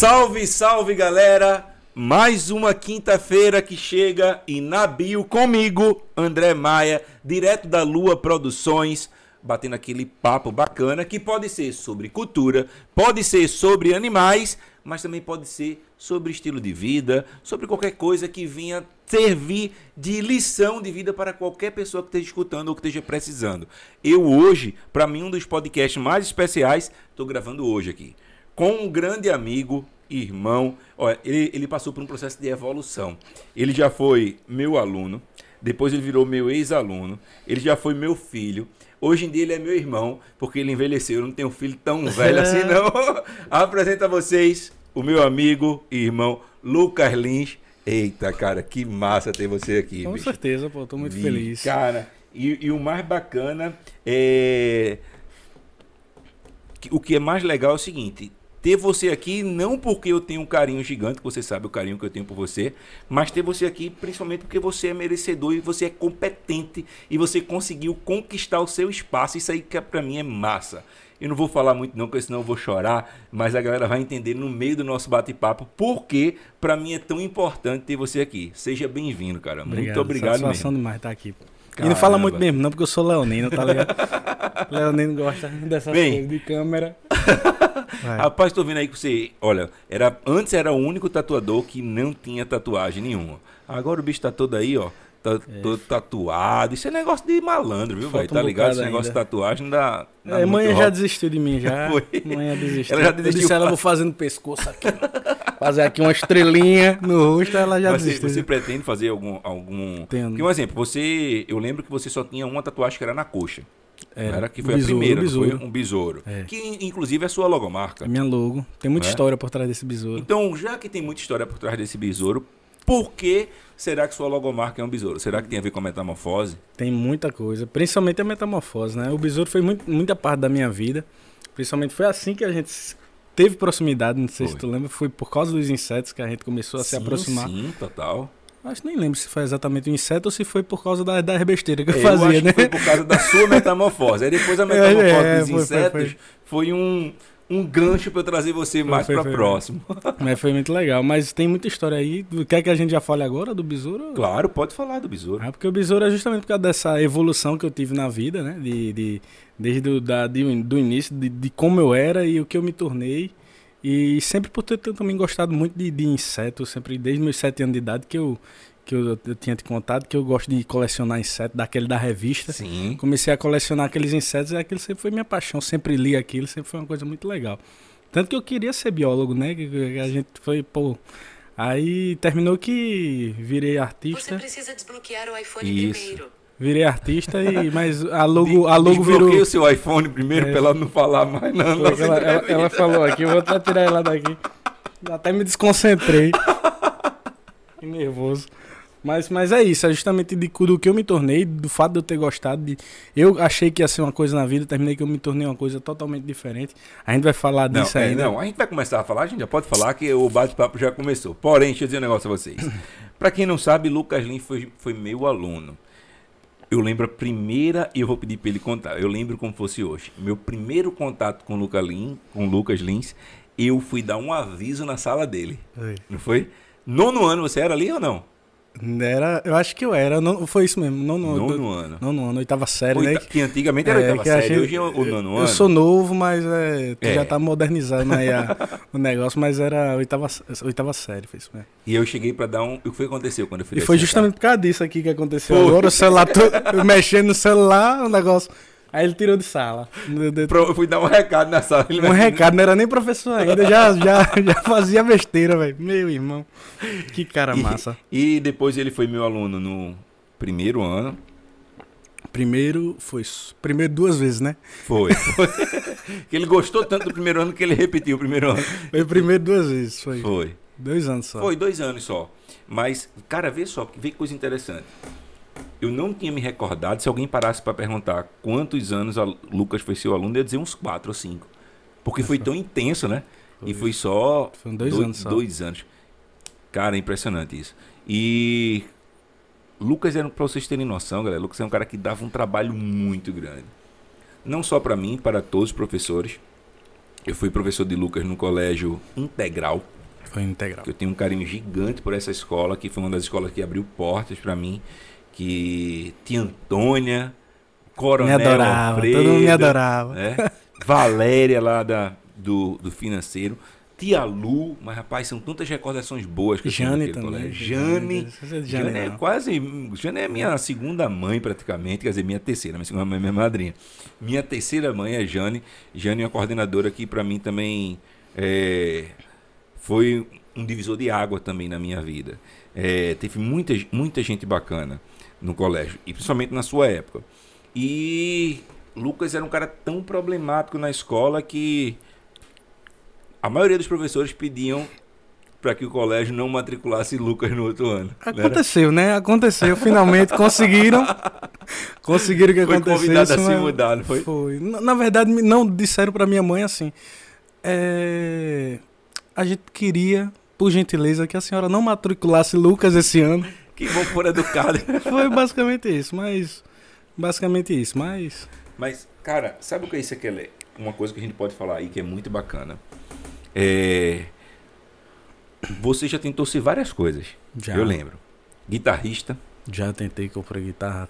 Salve, salve galera! Mais uma quinta-feira que chega e na bio comigo, André Maia, direto da Lua Produções, batendo aquele papo bacana que pode ser sobre cultura, pode ser sobre animais, mas também pode ser sobre estilo de vida, sobre qualquer coisa que venha servir de lição de vida para qualquer pessoa que esteja escutando ou que esteja precisando. Eu hoje, para mim, um dos podcasts mais especiais, estou gravando hoje aqui, com um grande amigo, irmão. Olha, ele passou por um processo de evolução. Ele já foi meu aluno, depois ele virou meu ex-aluno, ele já foi meu filho. Hoje em dia ele é meu irmão, porque ele envelheceu. Eu não tenho um filho tão velho assim, não. Apresento a vocês o meu amigo e irmão Lucas Lins. Eita, cara, que massa ter você aqui, bicho. Com certeza, pô, tô muito feliz. Cara, e o mais bacana é... O que é mais legal é o seguinte... Ter você aqui, não porque eu tenho um carinho gigante, que você sabe o carinho que eu tenho por você, mas ter você aqui principalmente porque você é merecedor e você é competente e você conseguiu conquistar o seu espaço. Isso aí que pra mim é massa. Eu não vou falar muito não, porque senão eu vou chorar, mas a galera vai entender no meio do nosso bate-papo porque pra mim é tão importante ter você aqui. Seja bem-vindo, cara. Muito obrigado mesmo. Satisfação demais estar aqui. Caramba. E não fala muito mesmo não, porque eu sou leonino, tá ligado? Leonino gosta dessas coisas de câmera. Vai. Rapaz, tô vendo aí que você... Olha, antes era o único tatuador que não tinha tatuagem nenhuma. Agora o bicho tá todo aí, ó. Tá todo tatuado. Isso é negócio de malandro, viu, velho? Tá ligado? Esse negócio de tatuagem dá mãe já desistiu de mim, já. Foi. Mãe já desistiu. Ela já desistiu. Eu disse, ela vou fazendo pescoço aqui. Fazer aqui uma estrelinha no rosto, ela já desistiu. Você pretende fazer algum... Entendo. Porque, por exemplo, você... Eu lembro que você só tinha uma tatuagem que era na coxa. Era que foi besouro, a primeira, besouro. Foi um besouro. É. Que inclusive é sua logomarca. É minha logo. Tem muita história por trás desse besouro. Então, já que tem muita história por trás desse besouro, por que será que sua logomarca é um besouro? Será que tem a ver com a metamorfose? Tem muita coisa, principalmente a metamorfose, né? O besouro foi muita parte da minha vida. Principalmente foi assim que a gente teve proximidade, não sei se tu lembra, foi por causa dos insetos que a gente começou a se aproximar. Sim, total. Acho que nem lembro se foi exatamente um inseto ou se foi por causa das besteiras que eu fazia, acho, né? Que foi por causa da sua metamorfose. Aí depois a metamorfose dos insetos foi um gancho para eu trazer você mais para próximo. Mas foi muito legal. Mas tem muita história aí. Quer que a gente já fale agora do besouro? Claro, pode falar do besouro. Porque o besouro é justamente por causa dessa evolução que eu tive na vida, né? Desde o início, de como eu era e o que eu me tornei. E sempre por ter também gostado muito de insetos, sempre desde meus 7 anos de idade que eu tinha te contado, que eu gosto de colecionar insetos, daquele da revista. Sim. Comecei a colecionar aqueles insetos e aquilo sempre foi minha paixão, sempre li aquilo, sempre foi uma coisa muito legal. Tanto que eu queria ser biólogo, né? A gente foi, pô... Aí terminou que virei artista. Você precisa desbloquear o iPhone primeiro. Virei artista, mas a logo virou... Desbloqueei o seu iPhone primeiro pra ela não falar mais. Não, ela falou aqui, eu vou até tirar ela daqui. Até me desconcentrei. Que nervoso. Mas é isso, é justamente do que eu me tornei, do fato de eu ter gostado. Eu achei que ia ser uma coisa na vida, terminei que eu me tornei uma coisa totalmente diferente. A gente vai falar disso ainda. Não, a gente vai começar a falar, a gente já pode falar que o bate-papo já começou. Porém, deixa eu dizer um negócio a vocês. Pra quem não sabe, Lucas Lins foi meu aluno. Eu lembro a primeira, e eu vou pedir para ele contar, eu lembro como fosse hoje. Meu primeiro contato com Lucas Lins, eu fui dar um aviso na sala dele. Oi. Não foi? Nono ano, você era ali ou não? Era, eu acho que eu era, não, foi isso mesmo. Nono ano. Nono ano, oitava série, né? Que antigamente era oitava série, hoje é o nono ano. Eu sou novo, mas já tá modernizando aí o negócio, mas era oitava série, foi isso mesmo. E eu cheguei pra dar o que foi que aconteceu quando eu fui. E foi justamente por causa disso aqui que aconteceu. Pô. Agora o celular, mexendo no celular, o negócio... Aí ele tirou de sala. Eu fui dar um recado na sala. Recado, não era nem professor ainda, já fazia besteira, velho. Meu irmão, que cara massa. E depois ele foi meu aluno no primeiro ano. Primeiro 2 vezes, né? Foi. Ele gostou tanto do primeiro ano que ele repetiu o primeiro ano. Foi primeiro 2 vezes, foi. Foi. 2 anos só. Foi 2 anos só. Mas, cara, vê que coisa interessante. Eu não tinha me recordado, se alguém parasse para perguntar quantos anos a Lucas foi seu aluno, eu ia dizer uns 4 ou 5. Porque foi tão intenso, né? E foi só... Foi 2 anos só. 2 anos. Cara, é impressionante isso. E Lucas era, para vocês terem noção, galera, Lucas era um cara que dava um trabalho muito grande. Não só para mim, para todos os professores. Eu fui professor de Lucas no Colégio Integral. Foi Integral. Eu tenho um carinho gigante por essa escola, que foi uma das escolas que abriu portas para mim. Que Tia Antônia, Coronel Alfreda, todo mundo me adorava. Né? Valéria lá do financeiro. Tia Lu, mas rapaz, são tantas recordações boas que eu Jane também. Colégio. Jane é quase. Jane é minha segunda mãe, praticamente, quer dizer, minha terceira, minha segunda mãe é minha madrinha. Minha terceira mãe é Jane. Jane é uma coordenadora que, para mim, também foi um divisor de água também na minha vida. Teve muita gente bacana no colégio, e principalmente na sua época. E Lucas era um cara tão problemático na escola que a maioria dos professores pediam para que o colégio não matriculasse Lucas no outro ano. Aconteceu, né? Aconteceu. Finalmente conseguiram. Conseguiram que acontecesse. Foi convidado a se mudar, não foi? Foi. Na verdade, não disseram para minha mãe assim. A gente queria, por gentileza, que a senhora não matriculasse Lucas esse ano. Que bom que for educado. Foi basicamente isso, mas... Mas, cara, sabe o que é isso aqui? É uma coisa que a gente pode falar aí que é muito bacana. Você já tentou ser várias coisas. Já. Eu lembro. Guitarrista. Já tentei, comprei guitarra.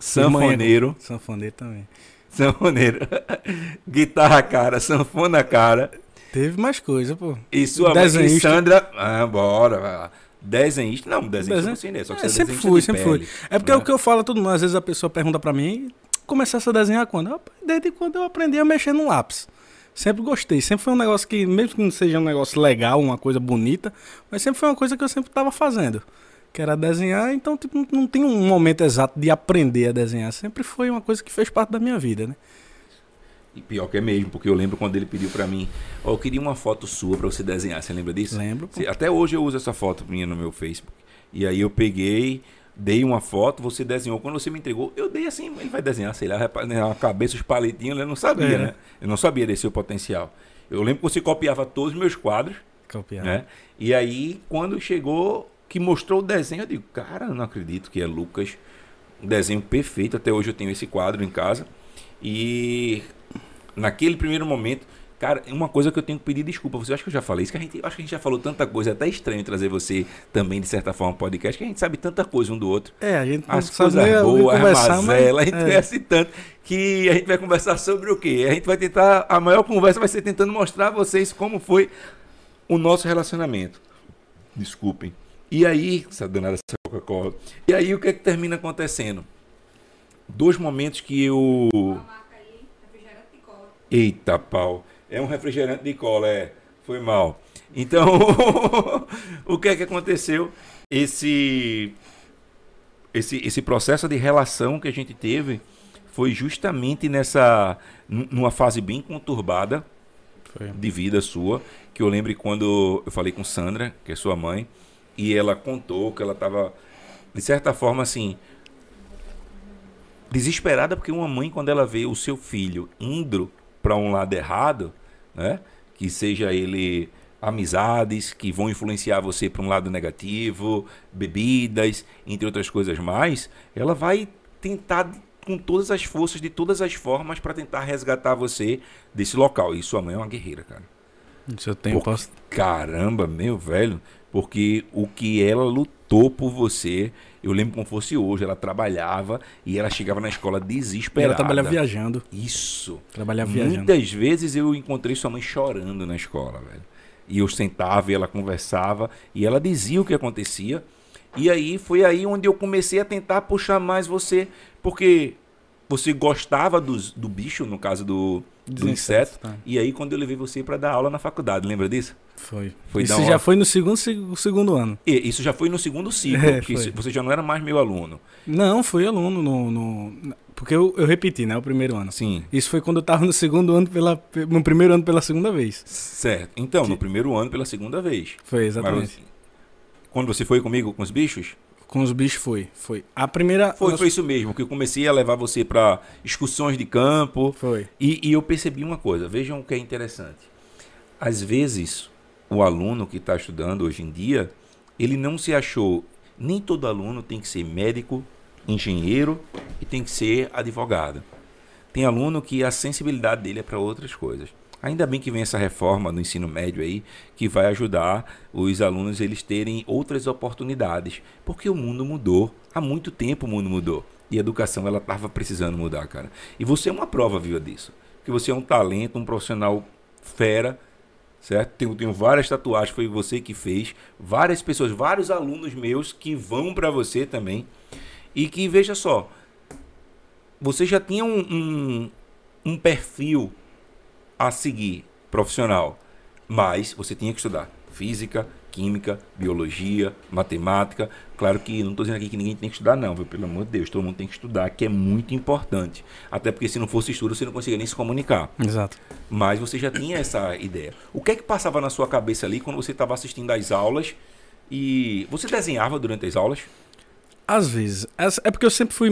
Sanfoneiro. Sanfoneiro também. Sanfoneiro. Guitarra cara, sanfona cara. Teve mais coisa, pô. E sua mãe Sandra. Ah, bora, vai lá. Desenhista. Não, desenhista assim, né? Só que sempre fui, sempre fui. É porque é o que eu falo a todo mundo. Às vezes a pessoa pergunta pra mim: começasse a desenhar quando? Desde quando eu aprendi a mexer num lápis. Sempre gostei, sempre foi um negócio que, mesmo que não seja um negócio legal, uma coisa bonita, mas sempre foi uma coisa que eu sempre estava fazendo, que era desenhar. Então, tipo, não tem um momento exato de aprender a desenhar, sempre foi uma coisa que fez parte da minha vida, né? E pior que é mesmo, porque eu lembro quando ele pediu pra mim, ó, eu queria uma foto sua pra você desenhar, você lembra disso? Lembro. Pô. Até hoje eu uso essa foto minha no meu Facebook, e aí eu peguei... Dei uma foto, você desenhou. Quando você me entregou, eu dei assim, ele vai desenhar, sei lá, a cabeça, os palitinhos, eu não sabia, né? Eu não sabia desse seu potencial. Eu lembro que você copiava todos os meus quadros. Copiava. Né? E aí, quando chegou, que mostrou o desenho, eu digo, cara, não acredito que é Lucas. Um desenho perfeito, até hoje eu tenho esse quadro em casa. E naquele primeiro momento... Cara, uma coisa que eu tenho que pedir desculpa, você acha que eu já falei isso, que acho que a gente já falou tanta coisa, é até estranho trazer você também, de certa forma, um podcast, que a gente sabe tanta coisa um do outro. A gente não sabe boas, a gente conhece tanto, que a gente vai conversar sobre o quê? A gente vai tentar, a maior conversa vai ser tentando mostrar a vocês como foi o nosso relacionamento. Desculpem. E aí, essa danada, essa Coca-Cola. E aí, o que é que termina acontecendo? Dois momentos que eu... Eita, pau. É um refrigerante de cola, Foi mal. Então, o que é que aconteceu? Esse processo de relação que a gente teve foi justamente numa fase bem conturbada de vida sua, que eu lembro quando eu falei com Sandra, que é sua mãe, e ela contou que ela estava, de certa forma, assim, desesperada, porque uma mãe, quando ela vê o seu filho indo para um lado errado, né? Que seja ele amizades que vão influenciar você para um lado negativo, bebidas, entre outras coisas mais, ela vai tentar com todas as forças, de todas as formas, para tentar resgatar você desse local. E sua mãe é uma guerreira, cara. Isso eu tenho. Caramba, meu velho, porque o que ela lutou por você, eu lembro como fosse hoje. Ela trabalhava e ela chegava na escola desesperada. Ela trabalhava viajando. Isso. Trabalhava viajando. Muitas vezes eu encontrei sua mãe chorando na escola, velho. E eu sentava e ela conversava e ela dizia o que acontecia. E aí foi aí onde eu comecei a tentar puxar mais você. Porque você gostava do bicho, no caso do inseto. Tá. E aí quando eu levei você para dar aula na faculdade, lembra disso? Foi isso já foi no segundo ano. Isso já foi no segundo ciclo, porque você já não era mais meu aluno. Não, fui aluno. Porque eu repeti, né, o primeiro ano. Sim. Isso foi quando eu estava no segundo ano, no primeiro ano pela segunda vez. Certo. Então, no primeiro ano pela segunda vez. Foi, exatamente. Mas, quando você foi comigo com os bichos? Com os bichos foi. A primeira... Foi isso mesmo, que eu comecei a levar você para excursões de campo. Foi. E eu percebi uma coisa, vejam o que é interessante. Às vezes... O aluno que está estudando hoje em dia, ele não se achou... Nem todo aluno tem que ser médico, engenheiro e tem que ser advogado. Tem aluno que a sensibilidade dele é para outras coisas. Ainda bem que vem essa reforma do ensino médio aí, que vai ajudar os alunos eles terem outras oportunidades, porque o mundo mudou, há muito tempo o mundo mudou, e a educação ela estava precisando mudar, cara. E você é uma prova viva disso, que você é um talento, um profissional fera, certo? Tenho várias tatuagens, foi você que fez, várias pessoas, vários alunos meus que vão para você também, e que, veja só, você já tinha um perfil a seguir, profissional, mas você tinha que estudar física, química, biologia, matemática. Claro que não estou dizendo aqui que ninguém tem que estudar não, viu? Pelo amor de Deus, todo mundo tem que estudar, que é muito importante, até porque se não fosse estudo você não conseguia nem se comunicar. Exato. Mas você já tinha essa ideia. O que é que passava na sua cabeça ali quando você estava assistindo às aulas? E você desenhava durante as aulas? Às vezes. É porque eu sempre tive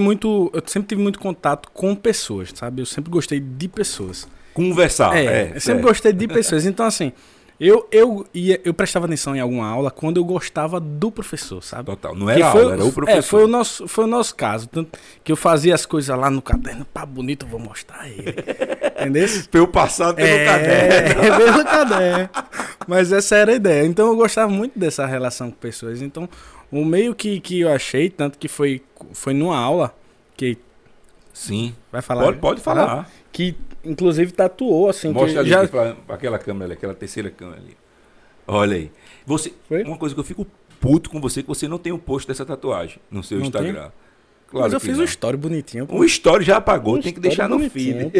muito contato com pessoas, sabe? Eu sempre gostei de pessoas. Conversar. Eu sempre gostei de pessoas. Então, assim, eu prestava atenção em alguma aula quando eu gostava do professor, sabe? Total. Não era aula, era o professor. Foi o nosso caso. Tanto que eu fazia as coisas lá no caderno. Pá, bonito, eu vou mostrar a ele. Entendeu? Pelo passado, pelo caderno. Pelo caderno. Mas essa era a ideia. Então, eu gostava muito dessa relação com pessoas. Então, o meio que eu achei, tanto que foi numa aula que... Sim. Vai falar? Pode falar. Que, inclusive, tatuou, assim. Mostra que ali, aquela câmera ali, aquela terceira câmera ali. Olha aí. Você, uma coisa que eu fico puto com você, que você não tem o post dessa tatuagem no seu Instagram. Claro. Mas eu fiz um story bonitinho. Pô. Um story já apagou, tem que deixar no feed.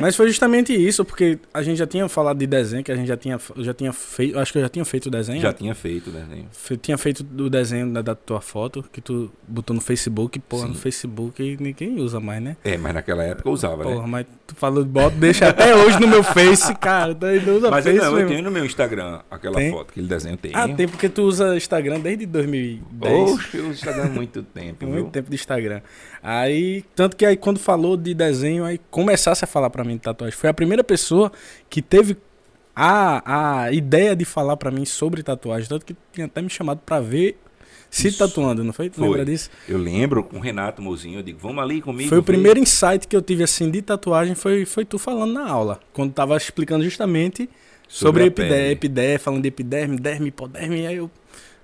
Mas foi justamente isso, porque a gente já tinha falado de desenho, que a gente já tinha feito, acho que eu já tinha feito o desenho. Já tinha feito o desenho. Tinha feito o desenho da tua foto, que tu botou no Facebook, porra, sim. No Facebook ninguém usa mais, né? É, mas naquela época usava, porra, né? Porra, mas tu falou, bota, deixa até hoje no meu Face, cara, não usa mas Face. Mas eu tenho no meu Instagram aquela foto, aquele desenho tem. Ah, tem, porque tu usa Instagram desde 2010. Oxe, eu uso Instagram há muito tempo, viu? Muito tempo de Instagram. Aí, tanto que aí quando falou de desenho, aí começasse a falar pra mim de tatuagem. Foi a primeira pessoa que teve a ideia de falar pra mim sobre tatuagem. Tanto que tinha até me chamado pra ver se isso. Tatuando, não foi? Tu lembra disso? Eu lembro, com o Renato Mozinho, eu digo, vamos ali comigo. Foi o primeiro insight que eu tive assim de tatuagem, foi tu falando na aula. Quando tava explicando justamente sobre epiderme, falando de epiderme, derme, hipoderme, aí eu...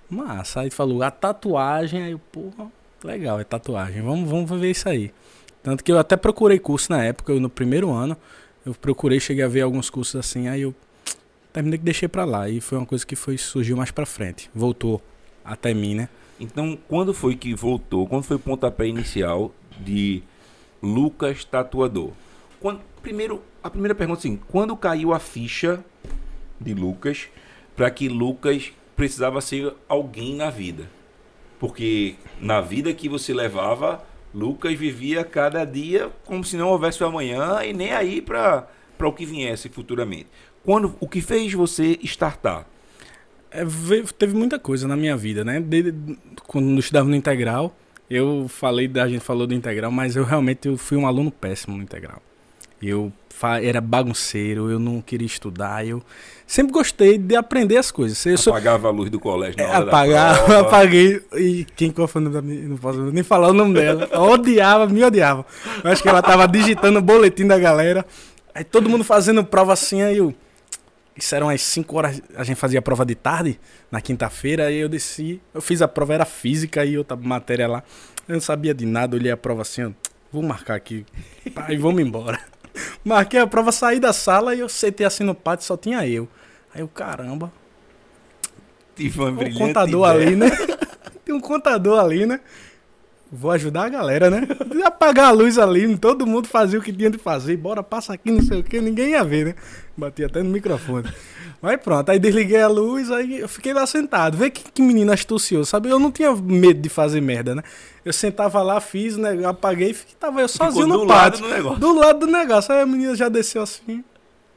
Massa, aí tu falou, a tatuagem, aí eu, porra... Legal, é tatuagem. Vamos ver isso aí. Tanto que eu até procurei curso na época, no primeiro ano, eu procurei, cheguei a ver alguns cursos assim, aí eu terminei que deixei pra lá. E foi uma coisa que surgiu mais pra frente. Voltou até mim, né? Então, quando foi que voltou? Quando foi o pontapé inicial de Lucas Tatuador? A primeira pergunta assim, quando caiu a ficha de Lucas pra que Lucas precisava ser alguém na vida? Porque na vida que você levava, Lucas vivia cada dia como se não houvesse o amanhã e nem aí para o que viesse futuramente. O que fez você startar? Teve muita coisa na minha vida, né? Quando eu estudava no Integral, a gente falou do Integral, mas eu realmente fui um aluno péssimo no Integral. Eu era bagunceiro, eu não queria estudar, eu sempre gostei de aprender as coisas. Apagava a luz do colégio na hora da prova. Apaguei, e quem confundeu, não posso nem falar o nome dela, me odiava. Eu acho que ela tava digitando o boletim da galera, aí todo mundo fazendo prova assim, aí eu... Isso eram as 5 horas, a gente fazia a prova de tarde, na quinta-feira, aí eu desci, eu fiz a prova, era física e outra matéria lá, eu não sabia de nada, olhei a prova assim, ó, vou marcar aqui, pá, e vamos embora. Marquei a prova, saí da sala e eu sentei assim no pátio, só tinha eu. Aí eu, caramba. Tive uma brilhante ideia. Tem um contador ali, né? Vou ajudar a galera, né? Apagar a luz ali, todo mundo fazia o que tinha de fazer. Bora, passa aqui, não sei o que, ninguém ia ver, né? Bati até no microfone. Mas pronto, aí desliguei a luz, aí eu fiquei lá sentado. Vê que menino astucioso, sabe? Eu não tinha medo de fazer merda, né? Eu sentava lá, fiz, né? Apaguei e tava eu sozinho no pátio. Do lado do negócio. Aí a menina já desceu assim,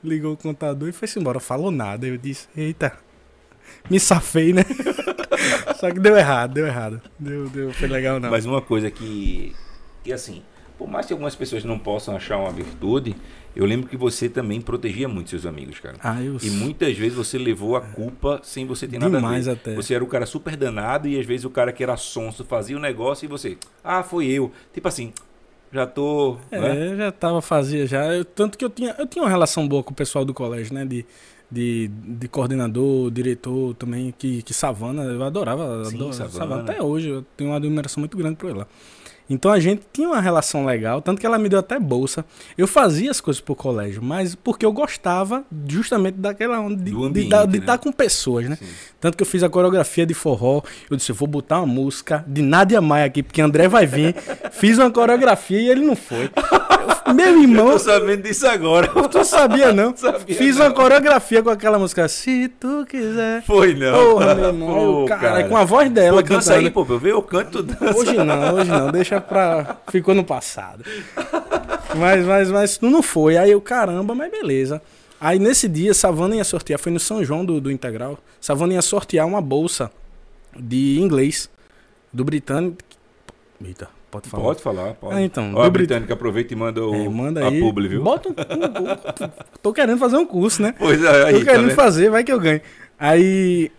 ligou o contador e foi embora. Falou nada. Eu disse, eita, me safei, né? Só que deu errado. Foi legal, não. Mas uma coisa que assim, por mais que algumas pessoas não possam achar uma virtude, eu lembro que você também protegia muito seus amigos, cara. E muitas vezes você levou a culpa sem você ter nada a ver. Demais até. Você era o cara super danado e às vezes o cara que era sonso fazia o negócio e você, foi eu. Tipo assim, Já tô... Né? Já tava fazia já. Tanto que eu tinha uma relação boa com o pessoal do colégio, né? De coordenador, diretor também, que Savana, eu adorava. Sim, adorava Savana. Até hoje, eu tenho uma admiração muito grande por ela. Então a gente tinha uma relação legal, tanto que ela me deu até bolsa. Eu fazia as coisas pro colégio, mas porque eu gostava justamente daquela onda de estar com pessoas, né? Sim. Tanto que eu fiz a coreografia de forró, eu disse, eu vou botar uma música de Nádia Maia aqui, porque André vai vir. Fiz uma coreografia e ele não foi. Meu irmão... Eu tô sabendo disso agora. Tu sabia, não? Fiz uma coreografia com aquela música, se tu quiser. Foi, não. Porra, meu irmão, cara, com a voz dela. Pô, dança cantando. Aí, pô, eu vejo o canto, dança. Hoje não, deixa pra... Ficou no passado. Mas não foi. Aí eu, caramba, mas beleza. Aí nesse dia, Savana ia sortear, foi no São João do Integral, Savana ia sortear uma bolsa de inglês do Britânico. Eita, pode falar? Pode falar. Ah, então, ó, Britânico, aproveita e manda manda aí, a publi, viu? Bota tô querendo fazer um curso, né? Pois é, aí, tô querendo fazer, vai que eu ganho. Aí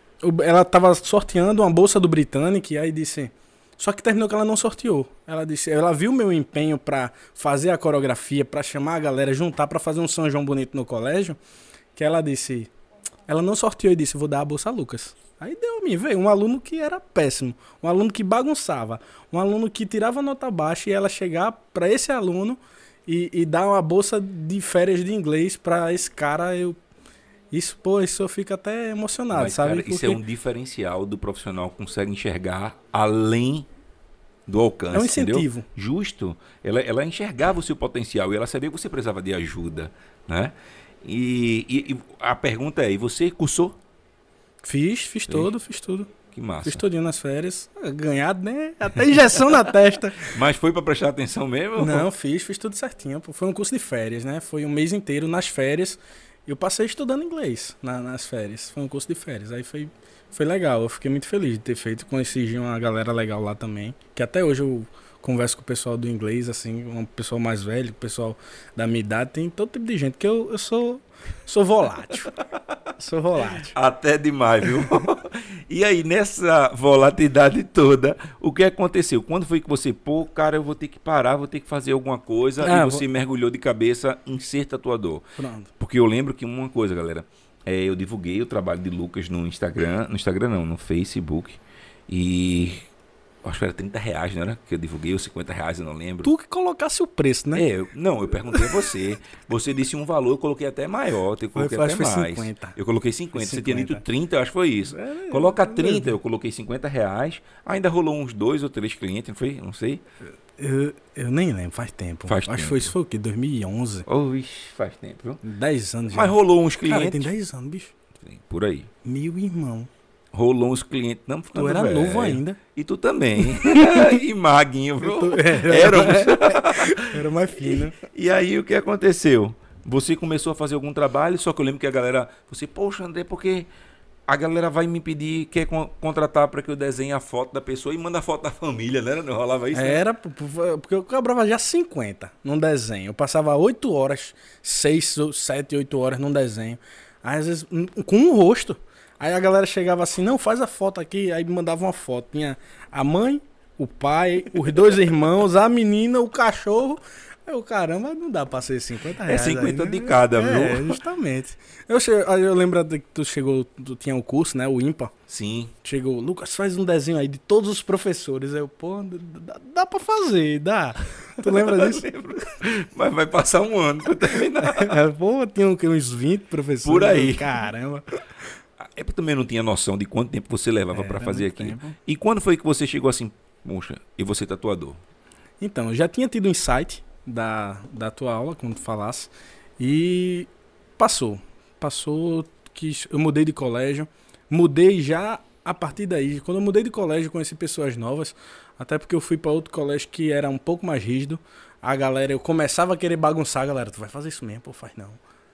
ela tava sorteando uma bolsa do Britânico e aí disse... Só que terminou que ela não sorteou. Ela disse, ela viu o meu empenho pra fazer a coreografia, pra chamar a galera, juntar pra fazer um São João bonito no colégio, que ela disse, ela não sorteou e disse, vou dar a bolsa a Lucas. Aí veio um aluno que era péssimo, um aluno que bagunçava, um aluno que tirava nota baixa e ela chegar pra esse aluno e dar uma bolsa de férias de inglês pra esse cara, Isso eu fico até emocionado, mas, sabe? Cara, porque... Isso é um diferencial do profissional, consegue enxergar além do alcance. É um incentivo. Entendeu? Justo. Ela enxergava o seu potencial e ela sabia que você precisava de ajuda, né? E a pergunta é, e você cursou? Fiz tudo. Que massa. Fiz todinho nas férias. Ganhado, né? Até injeção na testa. Mas foi pra prestar atenção mesmo? Não, fiz tudo certinho. Foi um curso de férias, né? Foi um mês inteiro nas férias. Eu passei estudando inglês nas férias. Foi um curso de férias. Aí foi legal. Eu fiquei muito feliz de ter feito. Conheci uma galera legal lá também. Que até hoje eu converso com o pessoal do inglês, assim, um pessoal mais velho, o pessoal da minha idade. Tem todo tipo de gente. Que eu sou volátil. Sou volátil. Até demais, viu? E aí, nessa volatilidade toda, o que aconteceu? Quando foi que você, pô, cara, eu vou ter que parar, vou ter que fazer alguma coisa, e você mergulhou de cabeça em ser tatuador? Pronto. Porque eu lembro que uma coisa, galera, eu divulguei o trabalho de Lucas no Facebook, e acho que era R$30, não era? Que eu divulguei, ou R$50, eu não lembro. Tu que colocasse o preço, né? Eu perguntei a você. Você disse um valor, eu coloquei até maior. Eu coloquei até mais. 50. Eu coloquei 50. Você tinha dito 30, eu acho que foi isso. Coloca 30, eu coloquei R$50. Ainda rolou uns 2 ou 3 clientes, não foi? Não sei. Eu nem lembro, faz tempo. Acho que foi o quê? 2011? Oh, ixi, faz tempo, viu? 10 anos já. Mas rolou uns clientes. Cara, tem 10 anos, bicho. Por aí. Meu irmão. Rolou uns clientes. Não, tu era velho. Novo ainda. E tu também. E maguinho, viu? Era mais fino. E aí o que aconteceu? Você começou a fazer algum trabalho, só que eu lembro que a galera... Você, poxa, André, porque a galera vai me pedir, quer contratar para que eu desenhe a foto da pessoa e manda a foto da família, né? Não rolava isso? Né? Era, porque eu cobrava já 50 num desenho. Eu passava 8 horas, 6, 7, 8 horas num desenho. Às vezes, com um rosto. Aí a galera chegava assim, não, faz a foto aqui. Aí me mandava uma foto. Tinha a mãe, o pai, os 2 irmãos, a menina, o cachorro. Aí eu, caramba, não dá pra ser R$50. É 50 aí, de cada, viu? Justamente. Eu lembro que tu tinha um curso, né? O IMPA. Sim. Chegou, Lucas, faz um desenho aí de todos os professores. Aí eu, pô, dá pra fazer, dá. Tu lembra disso? Lembro. Mas vai passar um ano pra terminar. Pô, tinha uns 20 professores. Por aí. Caramba. Eu também não tinha noção de quanto tempo você levava para fazer aquilo. Tempo. E quando foi que você chegou assim, poxa, e você tatuador? Então, eu já tinha tido um insight da tua aula, quando tu falasse, e passou que eu mudei de colégio, mudei já a partir daí. Quando eu mudei de colégio, conheci pessoas novas, até porque eu fui para outro colégio que era um pouco mais rígido. A galera, eu começava a querer bagunçar, a galera, tu vai fazer isso mesmo? Pô, faz não.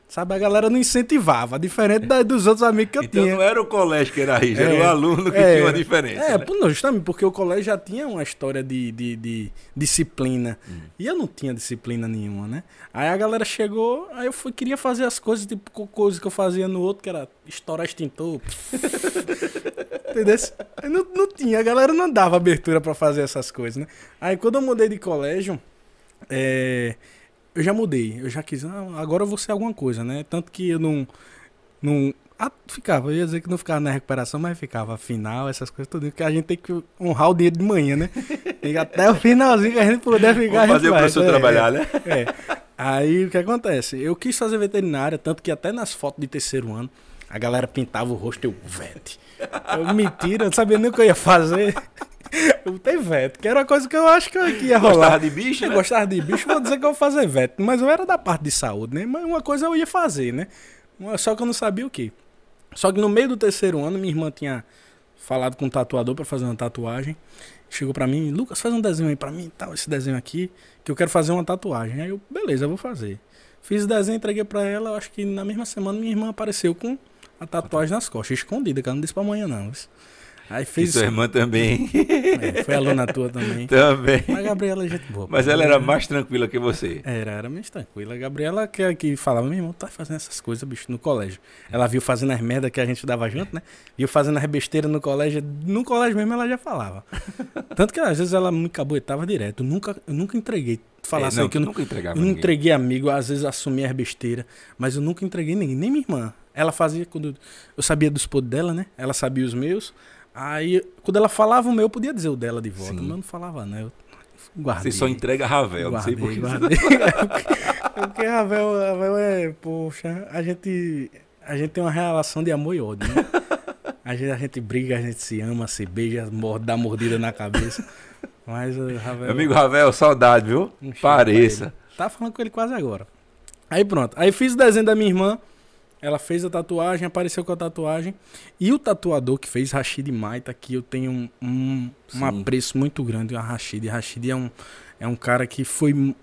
Sabe, a galera não incentivava, diferente dos outros amigos que eu tinha. Então não era o colégio que era rígido, era o aluno que tinha uma diferença. Não, justamente porque o colégio já tinha uma história de disciplina. E eu não tinha disciplina nenhuma, né? Aí a galera chegou, aí eu queria fazer as coisas, tipo, coisa que eu fazia no outro, que era estourar extintor. Entendeu? Não tinha, a galera não dava abertura pra fazer essas coisas, né? Aí quando eu mudei de colégio, eu já mudei, eu já quis, agora eu vou ser alguma coisa, né? Tanto que eu ficava, eu ia dizer que não ficava na recuperação, mas ficava final, essas coisas tudo, porque a gente tem que honrar o dinheiro de manhã, né? Tem até o finalzinho que a gente puder ficar. Fazer o professor trabalhar, né? Aí o que acontece? Eu quis fazer veterinária, tanto que até nas fotos de terceiro ano, a galera pintava o rosto, eu, vete. Eu, mentira, eu não sabia nem o que eu ia fazer. Eu tenho veto, que era uma coisa que eu acho que ia rolar. Gostava de bicho? Eu gostava de bicho, vou dizer que eu vou fazer veto. Mas eu era da parte de saúde, né? Mas uma coisa eu ia fazer, né? Só que eu não sabia o que. Só que no meio do terceiro ano, minha irmã tinha falado com um tatuador pra fazer uma tatuagem. Chegou pra mim, Lucas, faz um desenho aí pra mim, tal, esse desenho aqui, que eu quero fazer uma tatuagem. Aí eu, beleza, eu vou fazer. Fiz o desenho, entreguei pra ela, acho que na mesma semana minha irmã apareceu com a tatuagem nas costas, escondida, que ela não disse pra amanhã não. Aí fez... E sua irmã também. Foi aluna tua também. Também. Mas a Gabriela é gente boa. Mas ela era mais tranquila que você. Era mais tranquila. A Gabriela que falava, meu irmão, tá fazendo essas coisas, bicho, no colégio. Ela viu fazendo as merdas que a gente dava junto, né? Viu fazendo as besteiras no colégio. No colégio mesmo ela já falava. Tanto que às vezes ela me caboetava direto. Eu nunca entreguei. Falasse assim, que eu nunca entregava. Eu não entreguei amigo, às vezes assumia as besteiras, mas eu nunca entreguei ninguém, nem minha irmã. Ela fazia quando eu sabia dos podres dela, né? Ela sabia os meus. Aí, quando ela falava o meu, eu podia dizer o dela de volta. Sim. Mas eu não falava, né? Eu guardei. Você só entrega a Ravel, não sei por que. Porque Ravel é... Poxa, a gente tem uma relação de amor e ódio, né? A gente briga, a gente se ama, se beija, dá mordida na cabeça. Mas o Ravel... Meu amigo Ravel, saudade, viu? Pareça. Tá falando com ele quase agora. Aí pronto. Aí fiz o desenho da minha irmã. Ela fez a tatuagem, apareceu com a tatuagem. E o tatuador que fez, Rachid Maita, que eu tenho um apreço muito grande a Rachid. Rachid é um cara que foi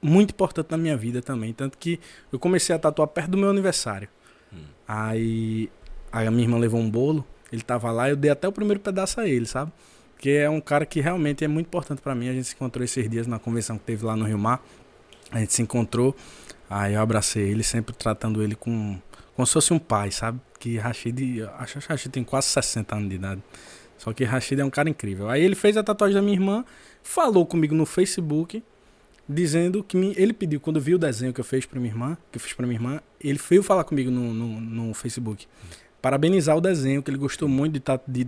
muito importante na minha vida também. Tanto que eu comecei a tatuar perto do meu aniversário. Aí a minha irmã levou um bolo, ele tava lá, eu dei até o primeiro pedaço a ele, sabe? Porque é um cara que realmente é muito importante pra mim. A gente se encontrou esses dias na convenção que teve lá no Rio Mar. A gente se encontrou. Aí eu abracei ele, sempre tratando ele como se fosse um pai, sabe? Que Rachid, acho que Rachid tem quase 60 anos de idade. Só que Rachid é um cara incrível. Aí ele fez a tatuagem da minha irmã, falou comigo no Facebook, dizendo que ele pediu, quando viu o desenho que eu fiz pra minha irmã, ele veio falar comigo no Facebook. Parabenizar o desenho, que ele gostou muito de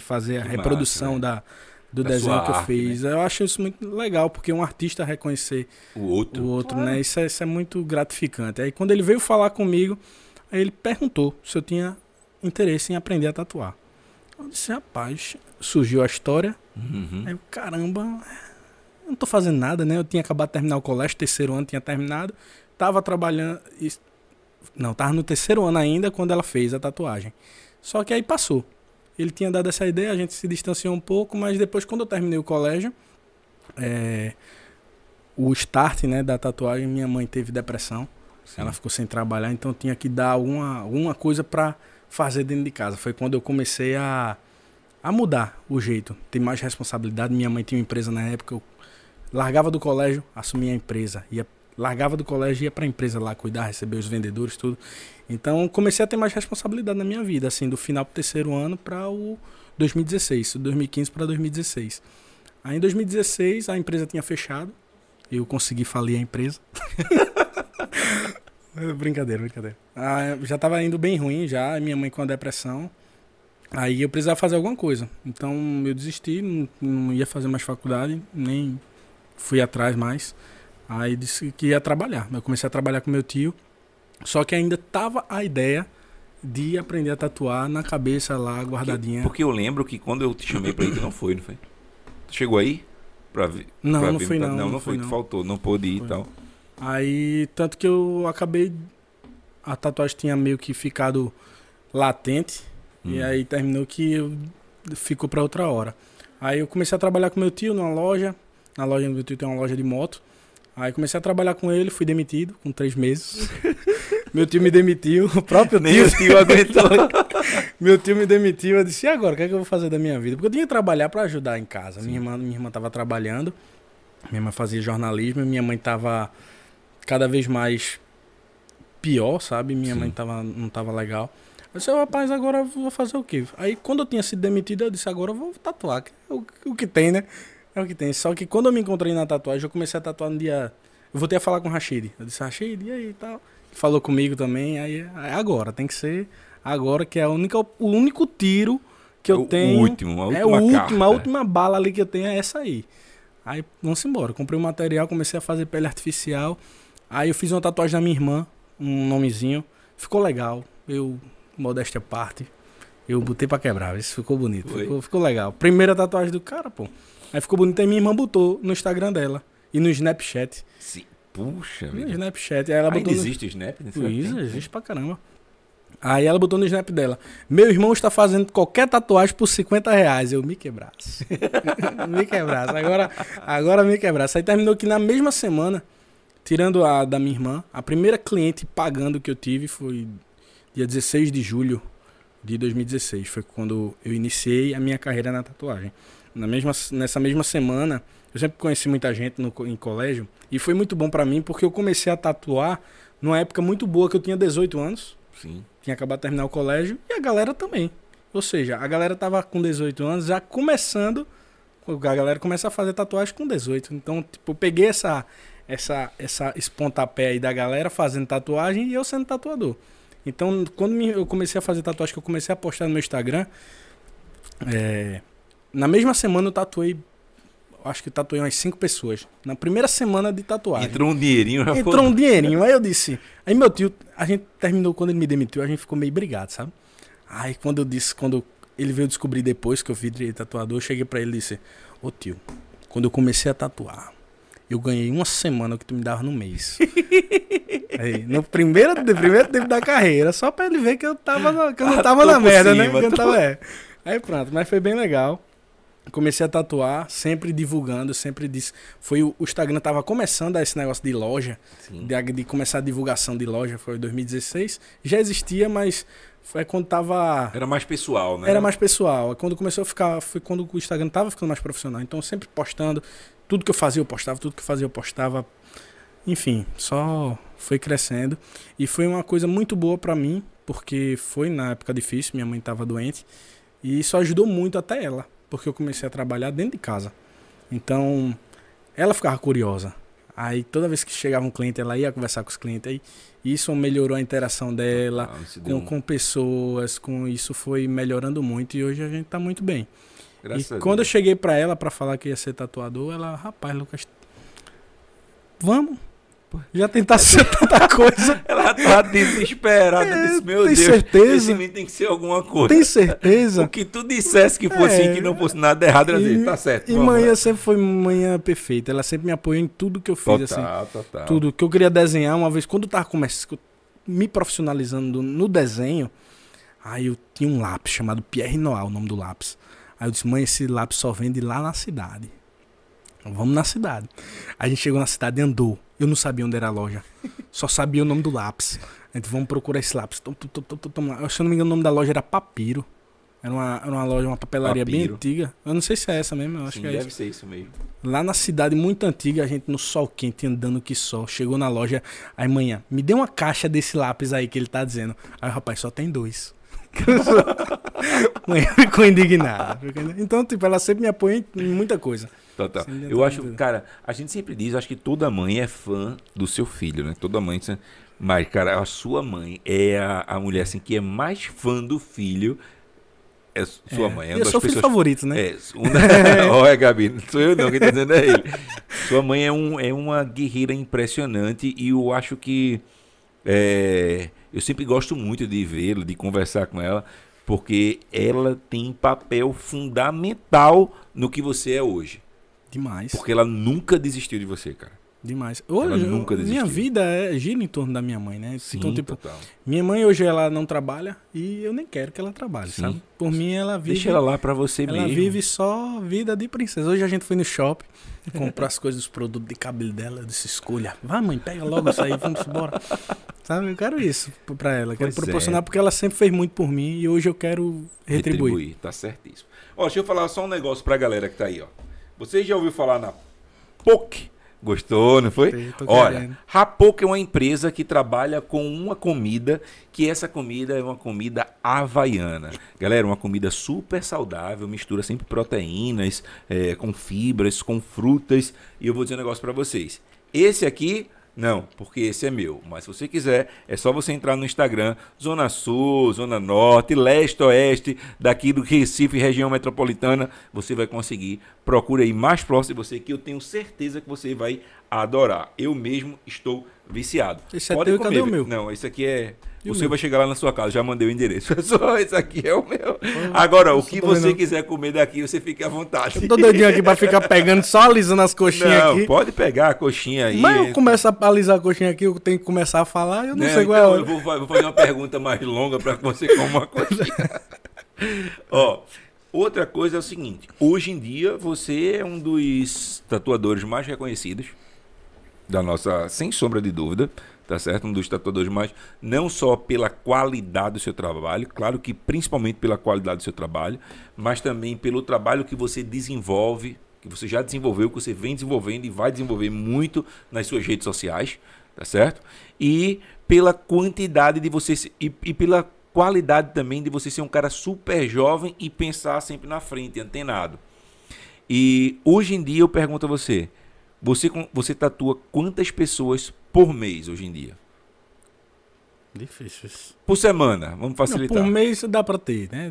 fazer a reprodução do desenho que eu fiz, né? Eu acho isso muito legal, porque um artista reconhecer o outro, claro, né? Isso é muito gratificante. Aí quando ele veio falar comigo, aí ele perguntou se eu tinha interesse em aprender a tatuar. Eu disse, rapaz, surgiu a história. Aí, caramba, eu não tô fazendo nada, né? Eu tinha acabado de terminar o colégio, terceiro ano tinha terminado, tava trabalhando, tava no terceiro ano ainda quando ela fez a tatuagem. Só que aí passou. Ele tinha dado essa ideia, a gente se distanciou um pouco, mas depois, quando eu terminei o colégio, o start, né, da tatuagem, minha mãe teve depressão. Sim. Ela ficou sem trabalhar, então tinha que dar alguma coisa para fazer dentro de casa. Foi quando eu comecei a mudar o jeito, ter mais responsabilidade. Minha mãe tinha uma empresa na época, eu largava do colégio, assumia a empresa, largava do colégio e ia pra empresa lá cuidar, receber os vendedores, tudo. Então comecei a ter mais responsabilidade na minha vida, assim, do final pro terceiro ano pra o 2016, 2015 pra 2016. Aí em 2016 a empresa tinha fechado, eu consegui falir a empresa. Brincadeira. Já tava indo bem ruim já, minha mãe com a depressão. Aí eu precisava fazer alguma coisa. Então eu desisti, não ia fazer mais faculdade, nem fui atrás mais. Aí disse que ia trabalhar. Eu comecei a trabalhar com meu tio. Só que ainda tava a ideia de aprender a tatuar na cabeça lá, guardadinha. Porque eu lembro que quando eu te chamei pra ir, não foi? Tu chegou aí? Não, não foi. Faltou, não pôde ir e tal. Aí, tanto que eu acabei... A tatuagem tinha meio que ficado latente. E aí terminou que ficou pra outra hora. Aí eu comecei a trabalhar com meu tio numa loja. Na loja do meu tio tem uma loja de moto. Aí comecei a trabalhar com ele, fui demitido com 3 meses. Meu tio me demitiu, o próprio tio. Nem o tio aguentou. Meu tio me demitiu, eu disse, e agora, o que é que eu vou fazer da minha vida? Porque eu tinha que trabalhar para ajudar em casa. Minha irmã estava trabalhando, minha irmã fazia jornalismo, minha mãe estava cada vez mais pior, sabe? Minha mãe não estava legal. Eu disse, rapaz, agora eu vou fazer o quê? Aí quando eu tinha sido demitido, eu disse, agora eu vou tatuar, o que tem, né? É o que tem. Só que quando eu me encontrei na tatuagem, eu comecei a tatuar no dia... Eu voltei a falar com o Rachid. Eu disse, Rachid, e aí e tal? Falou comigo também. Aí agora, tem que ser agora, que é a única, o único tiro que eu tenho. O último, a última carta. A última bala ali que eu tenho é essa aí. Aí vamos embora. Comprei o material, comecei a fazer pele artificial. Aí eu fiz uma tatuagem da minha irmã, um nomezinho. Ficou legal. Eu, modéstia à parte, eu botei pra quebrar. Isso ficou bonito. Ficou legal. Primeira tatuagem do cara, pô. Aí ficou bonito. Aí minha irmã botou no Instagram dela. E no Snapchat. Sim. Puxa, velho. No Snapchat. Aí ela botou ainda no... existe o Snap? Isso, existe pra caramba. Aí ela botou no Snap dela. Meu irmão está fazendo qualquer tatuagem por 50 reais. Eu me quebrasse. Me quebrasse. Agora me quebrasse. Aí terminou que na mesma semana, tirando a da minha irmã, a primeira cliente pagando que eu tive foi dia 16 de julho de 2016. Foi quando eu iniciei a minha carreira na tatuagem. Nessa mesma semana... Eu sempre conheci muita gente em colégio e foi muito bom pra mim porque eu comecei a tatuar numa época muito boa que eu tinha 18 anos. Sim. Tinha acabado de terminar o colégio e a galera também. Ou seja, a galera tava com 18 anos já começando... A galera começa a fazer tatuagem com 18. Então, tipo, eu peguei esse pontapé aí da galera fazendo tatuagem e eu sendo tatuador. Então, quando eu comecei a fazer tatuagem, que eu comecei a postar no meu Instagram, na mesma semana eu tatuei... Acho que tatuei umas 5 pessoas. Na primeira semana de tatuagem. Entrou um dinheirinho. Aí eu disse... Aí meu tio... A gente terminou... Quando ele me demitiu, a gente ficou meio brigado, sabe? Aí quando eu disse... Quando ele veio descobrir depois que eu virei tatuador, eu cheguei pra ele e disse... Ô tio, quando eu comecei a tatuar, eu ganhei uma semana que tu me dava no mês. Aí, no primeiro tempo da carreira. Só pra ele ver que eu tava... Que eu não tava na merda, né? Que eu tava... Aí pronto. Mas foi bem legal. Comecei a tatuar, sempre divulgando, sempre disse... Foi o Instagram tava começando esse negócio de loja, de começar a divulgação de loja, foi em 2016. Já existia, mas foi quando tava... Era mais pessoal, né? Era mais pessoal. Quando começou a ficar... Foi quando o Instagram tava ficando mais profissional. Então, sempre postando. Tudo que eu fazia, eu postava. Tudo que eu fazia, eu postava. Enfim, só foi crescendo. E foi uma coisa muito boa pra mim, porque foi na época difícil. Minha mãe tava doente. E isso ajudou muito até ela. Porque eu comecei a trabalhar dentro de casa. Então, ela ficava curiosa. Aí, toda vez que chegava um cliente, ela ia conversar com os clientes. Aí, isso melhorou a interação dela com pessoas. Com isso foi melhorando muito. E hoje a gente tá muito bem. Graças a Deus. Quando eu cheguei pra ela pra falar que ia ser tatuador, ela... Rapaz, Lucas... Vamos... Já tentasse ser tanta coisa. Ela tá desesperada. Disse, meu Deus, certeza? Esse tem que ser alguma coisa. Tem certeza? O que tu dissesse que fosse que não fosse nada errado, ela disse, tá certo. E manhã sempre foi manhã perfeita. Ela sempre me apoiou em tudo que eu fiz. Total. Tudo que eu queria desenhar. Uma vez, quando eu tava começando, me profissionalizando no desenho, aí eu tinha um lápis chamado Pierre Noa, o nome do lápis. Aí eu disse, mãe, esse lápis só vende lá na cidade. Então, vamos na cidade. Aí a gente chegou na cidade e andou. Eu não sabia onde era a loja. Só sabia o nome do lápis. Então vamos procurar esse lápis. Se eu não me engano, o nome da loja era Papiro. Era uma loja, uma papelaria bem antiga. Eu não sei se é essa mesmo. Eu acho que é deve ser isso mesmo. Lá na cidade, muito antiga, a gente no sol quente, andando que sol. Chegou na loja. Aí, manhã, me dê uma caixa desse lápis aí que ele tá dizendo. Aí, rapaz, só tem 2. Mãe ficou indignada. Então, tipo, ela sempre me apoia em muita coisa. Total. Eu acho, cara, a gente sempre diz, eu acho que toda mãe é fã do seu filho, né? Toda mãe. Mas, cara, a sua mãe é a mulher assim que é mais fã do filho. É sua mãe. É o filho favorito, né? Olha, Gabi, não sou eu não, quem tá dizendo é ele. Sua mãe é uma guerreira impressionante e eu acho que... eu sempre gosto muito de vê-la, de conversar com ela, porque ela tem papel fundamental no que você é hoje. Demais. Porque ela nunca desistiu de você, cara. Demais. Hoje, minha vida gira em torno da minha mãe, né? Sim, então, tipo, total. Minha mãe hoje ela não trabalha e eu nem quero que ela trabalhe, sabe? Por mim, ela vive... Deixa ela lá pra você mesmo. Ela vive só vida de princesa. Hoje a gente foi no shopping, comprou as coisas, os produtos de cabelo dela, eu disse, escolha. Vai, mãe, pega logo isso aí, vamos embora. Sabe? Eu quero isso pra ela. Quero proporcionar porque ela sempre fez muito por mim e hoje eu quero retribuir. Tá certíssimo. Ó, deixa eu falar só um negócio pra galera que tá aí, ó. Você já ouviu falar na Poke? Gostou, não foi? Gostei, olha, Rapoca é uma empresa que trabalha com uma comida, que essa comida é uma comida havaiana. Galera, uma comida super saudável, mistura sempre proteínas, com fibras, com frutas. E eu vou dizer um negócio pra vocês. Esse aqui, não, porque esse é meu. Mas se você quiser, é só você entrar no Instagram, Zona Sul, Zona Norte, Leste, Oeste, daqui do Recife, região metropolitana, você vai conseguir. Procure aí mais próximo de você, que eu tenho certeza que você vai adorar. Eu mesmo estou viciado. Esse pode é teu, comer. Cadê o meu? Não, esse aqui é... Você vai chegar lá na sua casa, já mandei o endereço. Só esse aqui é o meu. Agora, o que você quiser comer daqui, você fica à vontade. Eu tô doidinho aqui pra ficar pegando, só alisando as coxinhas aqui. Não, pode pegar a coxinha aí. Mas eu começo a alisar a coxinha aqui, eu tenho que começar a falar, eu não sei qual é a hora. Eu vou fazer uma pergunta mais longa pra que você coma uma coxinha. Ó, outra coisa é o seguinte. Hoje em dia, você é um dos tatuadores mais reconhecidos da nossa, sem sombra de dúvida. Tá certo? Um dos tatuadores mais, não só pela qualidade do seu trabalho, claro que principalmente pela qualidade do seu trabalho, mas também pelo trabalho que você desenvolve, que você já desenvolveu, que você vem desenvolvendo e vai desenvolver muito nas suas redes sociais, tá certo? E pela quantidade de você, e pela qualidade também de você ser um cara super jovem e pensar sempre na frente, antenado. E hoje em dia eu pergunto a você, você tatua quantas pessoas por mês hoje em dia? Difícil isso. Por semana, vamos facilitar. Não, por mês dá pra ter, né?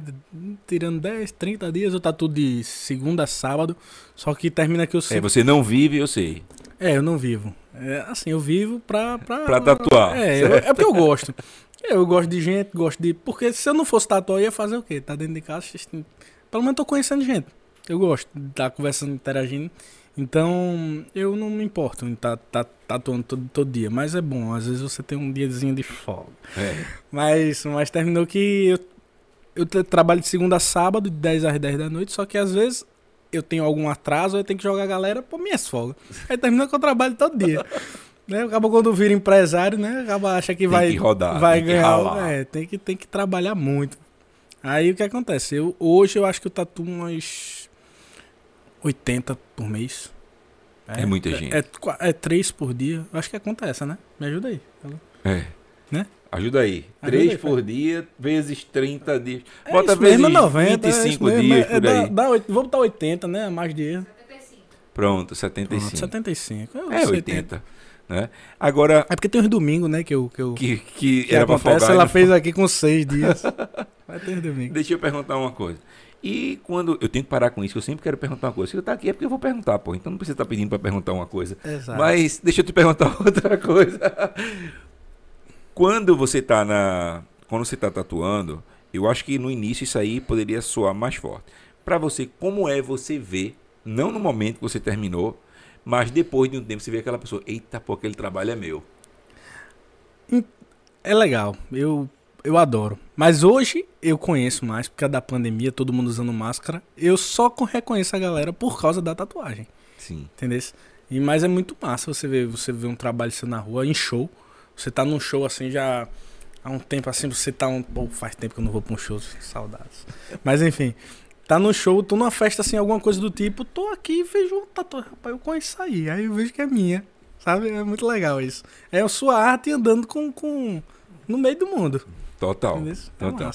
Tirando 10, 30 dias, eu tatuo de segunda a sábado, só que termina que eu sei. É, você não vive, eu sei. É, eu não vivo. É, assim, eu vivo pra tatuar. É porque eu gosto. Eu gosto de gente, gosto de... Porque se eu não fosse tatuar, eu ia fazer o quê? Tá dentro de casa, pelo menos tô conhecendo gente. Eu gosto de estar conversando, interagindo. Então, eu não me importo em tatuando todo dia, mas é bom, às vezes você tem um diazinho de folga. É. Mas terminou que eu trabalho de segunda a sábado, de 10 às 10 da noite, só que às vezes eu tenho algum atraso, eu tenho que jogar a galera por minhas folgas. Aí terminou que eu trabalho todo dia. Né? Acaba quando vira empresário, né? Acaba acha que vai rodar, vai ganhar. Tem que trabalhar muito. Aí o que acontece? Hoje eu acho que eu tatuo umas 80 por mês. É muita gente. É 3 por dia. Acho que acontece, né? Me ajuda aí. É. Né? Ajuda aí. 3 por dia, vezes 30 dias. Bota vezes mesmo, 90, 25 dias por aí. Vou botar 80, né? Mais dias. 75. Pronto, 75. Pronto, 75. 80. Né? Agora... É porque tem uns domingos, né? Que era pra folgar. Ela fez aqui com 6 dias. Vai ter uns domingos. Deixa eu perguntar uma coisa. E quando... Eu tenho que parar com isso, que eu sempre quero perguntar uma coisa. Se eu tá aqui é porque eu vou perguntar, pô. Então não precisa estar pedindo para perguntar uma coisa. Exato. Mas deixa eu te perguntar outra coisa. Quando você tá tatuando, eu acho que no início isso aí poderia soar mais forte. Para você, como é você ver, não no momento que você terminou, mas depois de um tempo você vê aquela pessoa, eita, pô, aquele trabalho é meu. É legal. Eu adoro. Mas hoje eu conheço mais, porque é da pandemia, todo mundo usando máscara. Eu só reconheço a galera por causa da tatuagem. Sim. Entendeu? Mas é muito massa você ver um trabalho seu na rua, em show. Você tá num show assim já há um tempo assim, você tá um... Pô, faz tempo que eu não vou pra um show, saudades. Mas enfim, tá num show, tô numa festa assim, alguma coisa do tipo, tô aqui e vejo uma tatuagem. Rapaz, eu conheço aí eu vejo que é minha. Sabe? É muito legal isso. É a sua arte andando no meio do mundo. Total. Total.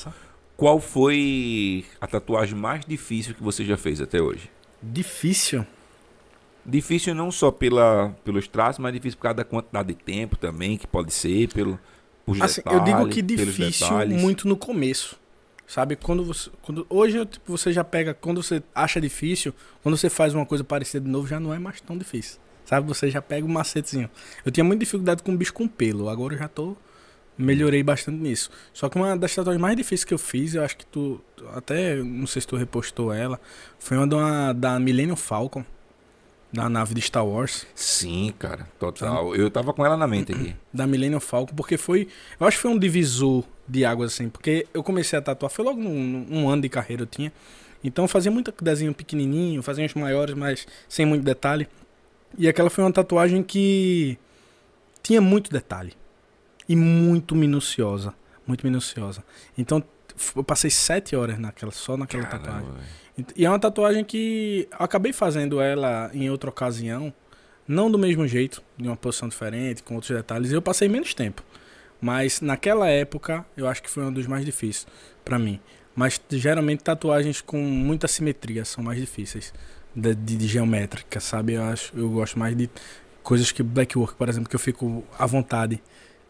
Qual foi a tatuagem mais difícil que você já fez até hoje? Difícil? Difícil não só pelos traços, mas difícil por causa da quantidade de tempo também, que pode ser, pelos assim, detalhes. Eu digo que difícil muito no começo. Sabe? Hoje você já pega, quando você acha difícil, quando você faz uma coisa parecida de novo, já não é mais tão difícil. Sabe? Você já pega o macetezinho. Eu tinha muita dificuldade com bicho com pelo, agora eu já tô... Melhorei bastante nisso. Só que uma das tatuagens mais difíceis que eu fiz, eu acho que tu... Até, não sei se tu repostou ela. Foi uma da Millennium Falcon. Da nave de Star Wars. Sim, cara. Total. Eu tava com ela na mente aqui. Da Millennium Falcon, porque foi... Eu acho que foi um divisor de águas, assim. Porque eu comecei a tatuar. Foi logo num ano de carreira eu tinha. Então eu fazia muito desenho pequenininho. Fazia uns maiores, mas sem muito detalhe. E aquela foi uma tatuagem que... Tinha muito detalhe. E muito minuciosa. Muito minuciosa. Então, eu passei 7 horas só naquela Caramba, tatuagem. E é uma tatuagem que eu acabei fazendo ela em outra ocasião. Não do mesmo jeito, de uma posição diferente, com outros detalhes. Eu passei menos tempo, mas naquela época eu acho que foi um dos mais difíceis para mim. Mas geralmente tatuagens com muita simetria são mais difíceis de geométrica, sabe? Eu gosto mais de coisas que blackwork, por exemplo, que eu fico à vontade.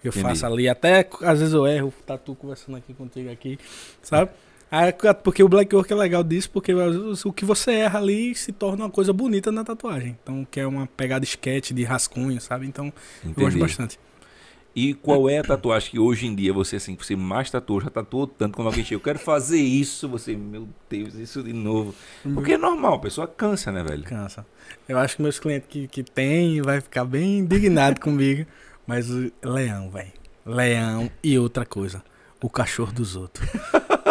Eu Entendi. Faço ali, até às vezes eu erro, tatu conversando aqui contigo aqui, sabe? Aí, porque o blackwork é legal disso, porque o que você erra ali se torna uma coisa bonita na tatuagem. Então, que é uma pegada sketch de rascunho, sabe? Então, Entendi. Eu gosto bastante. E qual é a tatuagem que hoje em dia você, assim, você mais tatuou, já tatuou tanto, quando alguém chega, eu quero fazer isso, você, meu Deus, isso de novo. Porque é normal, a pessoa cansa, né, velho? Cansa. Eu acho que meus clientes que têm vai ficar bem indignado comigo, mas o leão, velho. Leão e outra coisa, o cachorro dos outros.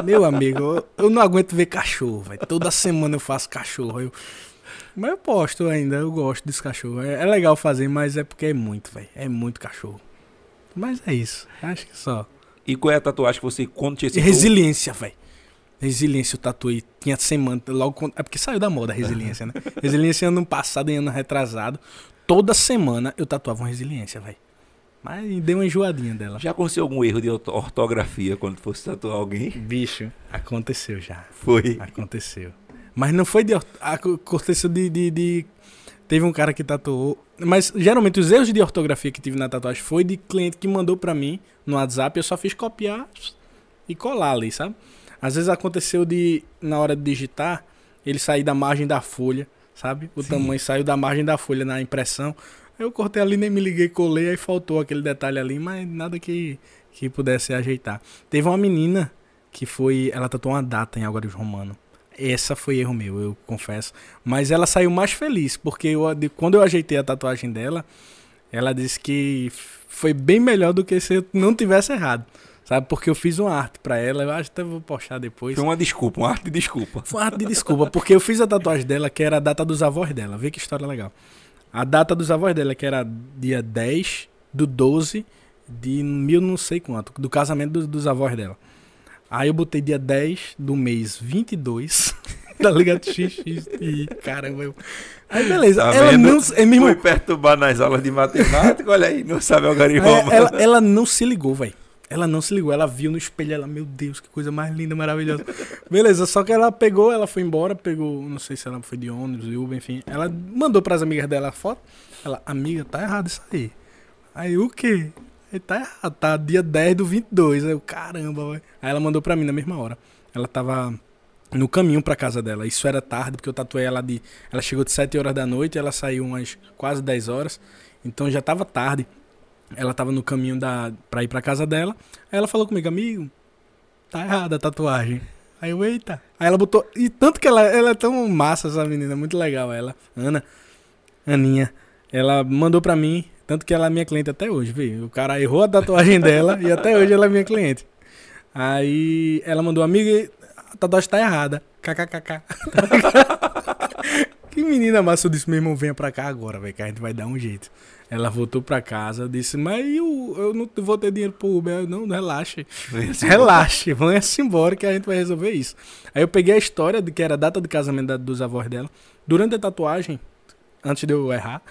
Meu amigo, eu não aguento ver cachorro, velho. Toda semana eu faço cachorro, mas eu posto ainda, eu gosto desse cachorro. É legal fazer, mas é porque é muito, velho. É muito cachorro. Mas é isso, acho que só. E qual é a tatuagem que você quando tinha... Resiliência, velho. Resiliência eu tatuei. Tinha semana, logo quando... É porque saiu da moda a resiliência, né? Resiliência ano passado e ano retrasado. Toda semana eu tatuava uma resiliência, velho. Mas deu uma enjoadinha dela. Já aconteceu algum erro de ortografia quando fosse tatuar alguém? Bicho, aconteceu já. Foi? Aconteceu. Mas não foi de... Aconteceu de... Teve um cara que tatuou... Mas geralmente os erros de ortografia que tive na tatuagem foi de cliente que mandou pra mim no WhatsApp. Eu só fiz copiar e colar ali, sabe? Às vezes aconteceu de, na hora de digitar, ele sair da margem da folha, sabe? O Sim. tamanho saiu da margem da folha na impressão. Eu cortei ali, nem me liguei, colei, aí faltou aquele detalhe ali, mas nada que pudesse ajeitar. Teve uma menina que foi... Ela tatuou uma data em Algarismo Romano. Essa foi erro meu, eu confesso. Mas ela saiu mais feliz, porque quando eu ajeitei a tatuagem dela, ela disse que foi bem melhor do que se eu não tivesse errado, sabe? Porque eu fiz uma arte pra ela, eu acho que eu vou postar depois. Foi uma desculpa, uma arte de desculpa. Foi uma arte de desculpa, porque eu fiz a tatuagem dela, que era a data dos avós dela. Vê que história legal. A data dos avós dela, que era dia 10/12 de mil não sei quanto, do casamento dos avós dela. Aí eu botei dia 10 do mês 22, tá ligado? E caramba, Aí beleza, tá ela vendo? Não... Foi perturbar nas aulas de matemática, olha aí, não sabe algarismo. Ela não se ligou, velho. Ela não se ligou, ela viu no espelho, ela, meu Deus, que coisa mais linda, maravilhosa. Beleza, só que ela pegou, ela foi embora, pegou, não sei se ela foi de ônibus, Uber, enfim. Ela mandou pras amigas dela a foto, ela, amiga, tá errado isso aí. Aí o quê? Tá errado, tá dia 10/22. Aí eu, caramba, velho. Aí ela mandou pra mim na mesma hora. Ela tava no caminho pra casa dela. Isso era tarde, porque eu tatuei ela de... Ela chegou de 7 horas da noite, ela saiu umas quase 10 horas. Então já tava tarde. Ela tava no caminho pra ir pra casa dela. Aí ela falou comigo, amigo, tá errada a tatuagem. Aí eu, eita. Aí ela botou... E tanto que ela é tão massa, essa menina. Muito legal ela. Aninha. Ela mandou pra mim... Tanto que ela é minha cliente até hoje, viu? O cara errou a tatuagem dela e até hoje ela é minha cliente. Aí ela mandou, amiga, a tatuagem tá errada. KKKK. Que menina massa. Eu disse, meu irmão, venha pra cá agora, velho, que a gente vai dar um jeito. Ela voltou pra casa, disse, mas eu não vou ter dinheiro pro Uber. Eu, não, relaxe. Relaxe, vamos embora que a gente vai resolver isso. Aí eu peguei a história de que era a data de casamento dos avós dela. Durante a tatuagem, antes de eu errar...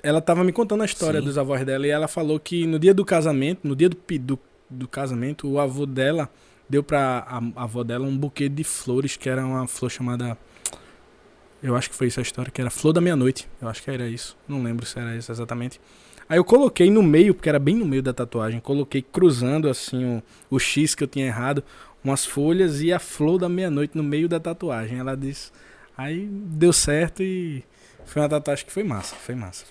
ela tava me contando a história Sim. dos avós dela e ela falou que no dia do casamento, no dia do casamento, o avô dela deu pra avó dela um buquê de flores, que era uma flor chamada... Eu acho que foi isso a história, que era Flor da Meia-Noite. Eu acho que era isso. Não lembro se era isso exatamente. Aí eu coloquei no meio, porque era bem no meio da tatuagem, coloquei cruzando assim o X que eu tinha errado, umas folhas e a Flor da Meia-Noite no meio da tatuagem. Ela disse... Aí deu certo e... Foi uma tatuagem que foi massa,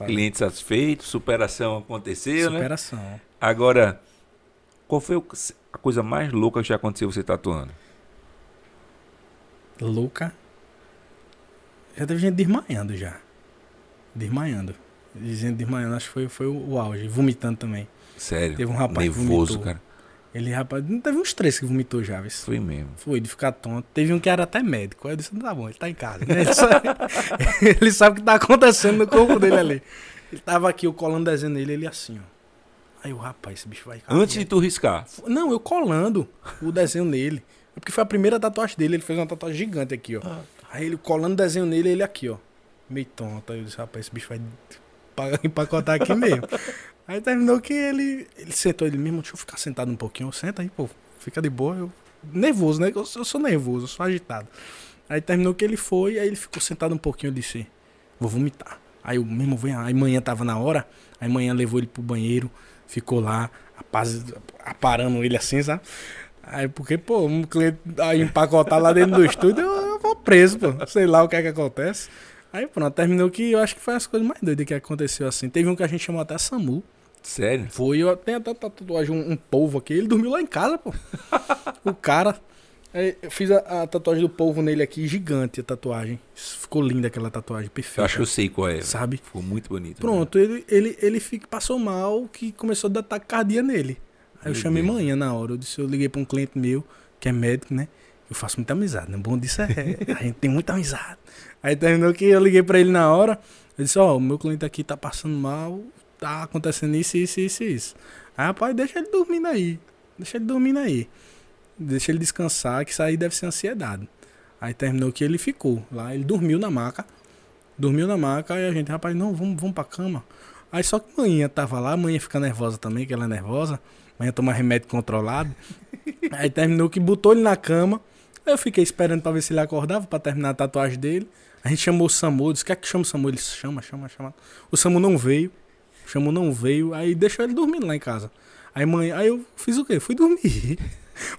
Cliente satisfeito, superação aconteceu, superação. Né? Superação. Agora, qual foi a coisa mais louca que já aconteceu você tatuando? Louca? Já teve gente desmaiando já. Gente desmaiando, acho que foi o auge. Vomitando também. Sério? Teve um rapaz nervoso, vomitou. Cara. Ele, rapaz, não teve uns 3 que vomitou já, viu? Foi mesmo. Foi, de ficar tonto. Teve um que era até médico. Aí eu disse, não tá bom, ele tá em casa. Né? Ele sabe o que tá acontecendo no corpo dele ali. Ele tava aqui, eu colando desenho nele, ele assim, ó. Aí eu, rapaz, esse bicho vai... Antes de tu riscar? Não, eu colando o desenho nele. Porque foi a primeira tatuagem dele, ele fez uma tatuagem gigante aqui, ó. Aí ele colando o desenho nele, ele aqui, ó. meio tonta. Eu disse, rapaz, esse bicho vai empacotar aqui mesmo. Aí terminou que ele sentou, ele mesmo, deixa eu ficar sentado um pouquinho, senta aí, pô, fica de boa, eu... Nervoso, né? Eu sou nervoso, eu sou agitado. Aí terminou que ele foi, aí ele ficou sentado um pouquinho, eu disse, vou vomitar. Aí eu mesmo venho, aí manhã tava na hora, aí manhã levou ele pro banheiro, ficou lá, aparando ele assim, sabe? Aí porque, pô, um cliente aí empacotar lá dentro do estúdio, eu vou preso, pô. Sei lá o que é que acontece. Aí pronto, terminou que eu acho que foi as coisas mais doidas que aconteceu assim. Teve um que a gente chamou até SAMU. Sério? Foi, eu tenho até tatuagem, um polvo aqui, ele dormiu lá em casa, pô. O cara, eu fiz a tatuagem do polvo nele aqui, gigante a tatuagem. Ficou linda aquela tatuagem, perfeita. Eu acho que eu sei qual é. Sabe? Ficou muito bonito. Pronto, né? ele passou mal, que começou a dar taquicardia nele. Aí eu chamei manhã na hora, eu liguei pra um cliente meu, que é médico, né? Eu faço muita amizade, né? O bom disso é, a gente tem muita amizade. Aí terminou que eu liguei pra ele na hora, eu disse, ó, o meu cliente aqui tá passando mal... Tá acontecendo isso. Aí, rapaz, deixa ele dormindo aí. Deixa ele descansar, que isso aí deve ser ansiedade. Aí terminou que ele ficou lá, ele dormiu na maca, e a gente, rapaz, não, vamos pra cama. Aí só que manhã tava lá, manhã fica nervosa também, que ela é nervosa, manhã toma remédio controlado. Aí terminou que botou ele na cama, eu fiquei esperando pra ver se ele acordava pra terminar a tatuagem dele. A gente chamou o SAMU, disse, quer que chama o SAMU? Ele chama. O SAMU não veio. Aí deixou ele dormindo lá em casa. Aí manhã, aí eu fiz o quê? Fui dormir.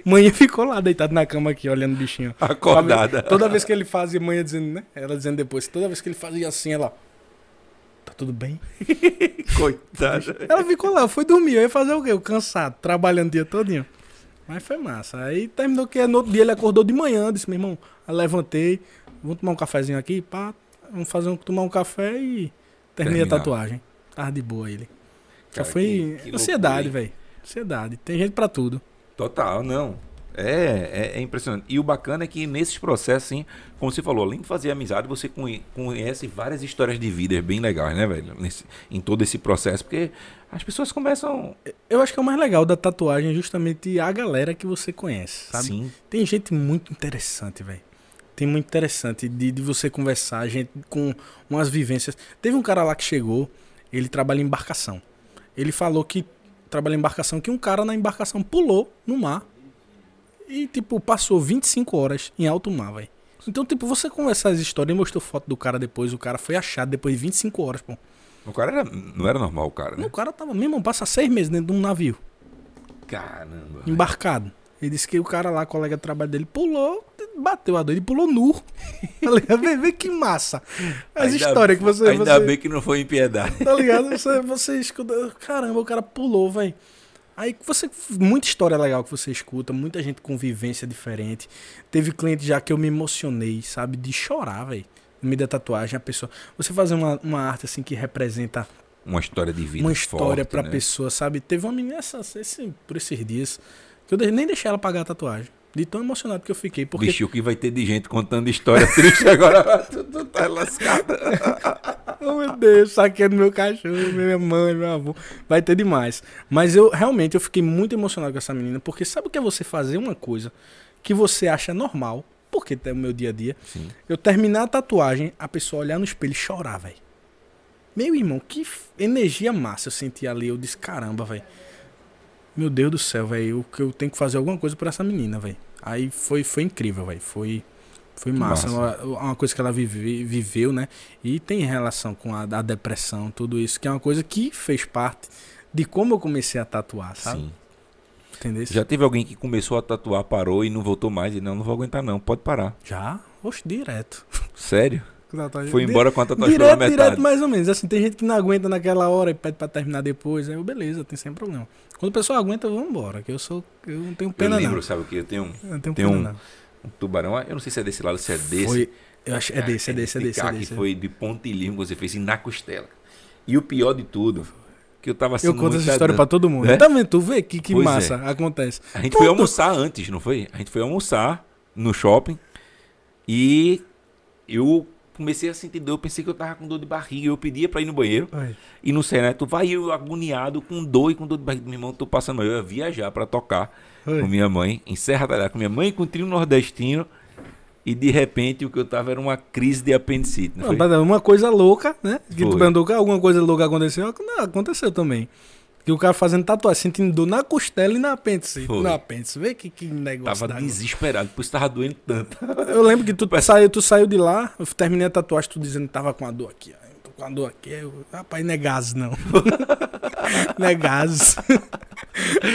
Manhã ficou lá deitada na cama aqui, olhando o bichinho. Acordada. Toda vez que ele fazia, manhã dizendo, né? Ela dizendo depois, toda vez que ele fazia assim, ela... Tá tudo bem? Coitada. Ela ficou lá, foi dormir. Eu ia fazer o quê? Eu cansado, trabalhando o dia todinho. Mas foi massa. Aí terminou que no outro dia ele acordou de manhã, disse, meu irmão, eu levantei, vamos tomar um cafezinho aqui, pá, vamos tomar um café e terminei a tatuagem. Tava de boa ele. Cara, só foi que ansiedade, velho. Ansiedade. Tem gente pra tudo. Total, não. É impressionante. E o bacana é que nesses processos, assim, como você falou, além de fazer amizade, você conhece várias histórias de vida bem legais, né, velho? Em todo esse processo, porque as pessoas começam... Eu acho que é o mais legal da tatuagem é justamente a galera que você conhece, sabe? Sim. Tem gente muito interessante, velho. Tem muito interessante de você conversar, gente com umas vivências. Teve um cara lá que chegou... Ele trabalha em embarcação. Ele falou que trabalha em embarcação, que um cara na embarcação pulou no mar e, tipo, passou 25 horas em alto mar, velho. Então, tipo, você conversar as histórias, ele mostrou foto do cara depois, o cara foi achado depois de 25 horas, pô. O cara não era normal, o cara, né? Não, o cara tava, meu irmão, passa 6 meses dentro de um navio. Caramba. Embarcado. Ele disse que o cara lá, colega de trabalho dele, pulou, bateu a dor, ele pulou nu. Falei, vê que massa. As histórias que você... Ainda bem que não foi impiedade. Tá ligado? Você escuta, caramba, o cara pulou, velho. Aí você... Muita história legal que você escuta, muita gente com vivência diferente. Teve cliente já que eu me emocionei, sabe? De chorar, velho. Me dá tatuagem, a pessoa... Você fazer uma arte assim que representa... Uma história de vida. Uma história forte, pra, né, pessoa, sabe? Teve uma menina por esses dias... Que eu nem deixei ela pagar a tatuagem. De tão emocionado que eu fiquei. Porque... Bicho, o que vai ter de gente contando história triste agora? Tu tá lascado. Oh, meu Deus, saquei do meu cachorro, minha mãe, meu avô. Vai ter demais. Mas eu realmente eu fiquei muito emocionado com essa menina. Porque sabe o que é você fazer uma coisa que você acha normal? Porque é o meu dia a dia. Sim. Eu terminar a tatuagem, a pessoa olhar no espelho e chorar, velho. Meu irmão, que energia massa eu senti ali. Eu disse, caramba, velho. Meu Deus do céu, velho, eu tenho que fazer alguma coisa por essa menina, velho. Aí foi incrível, velho. Foi massa. Uma coisa que ela viveu, né? E tem relação com a depressão, tudo isso, que é uma coisa que fez parte de como eu comecei a tatuar, sabe? Sim. Entendeu? Já teve alguém que começou a tatuar, parou e não voltou mais? E não vou aguentar não, pode parar. Já? Oxe, direto. Sério? Foi embora com a tatuagem na metade. Direto, mais ou menos. Assim, tem gente que não aguenta naquela hora e pede pra terminar depois. Aí eu, beleza, tem sem problema. Quando o pessoal aguenta, eu vou embora. Que eu não tenho pena não. Eu lembro, sabe o que? Eu tenho um tubarão. Eu não sei se é desse lado, se é desse. Eu acho, é desse. Foi de pontilhão que você fez na costela. E o pior de tudo... Que eu tava assim, eu conto essa história pra todo mundo. Né? Também, tu vê que massa acontece. A gente foi almoçar antes, não foi? A gente foi almoçar no shopping e eu... Comecei a sentir dor, eu pensei que eu tava com dor de barriga, eu pedia pra ir no banheiro. Ai. E não sei, né? Tu vai eu agoniado com dor de barriga. Meu irmão, tô passando, eu ia viajar pra tocar. Ai. Com minha mãe, em Serra Talhada, com minha mãe e com o trio nordestino. E de repente o que eu tava era uma crise de apendicite. Não, foi? Uma coisa louca, né? Que tu perguntou que alguma coisa louca aconteceu. Não, aconteceu também. Que o cara fazendo tatuagem, sentindo dor na costela e na apêndice. Na apêndice. Vê que negócio. Tava desesperado, por isso tava doendo tanto. Eu lembro que tu saiu de lá, eu terminei a tatuagem, tu dizendo que tava com a dor aqui. Ó. Eu tô com a dor aqui. Eu, rapaz, não é gás, não. Não é gás.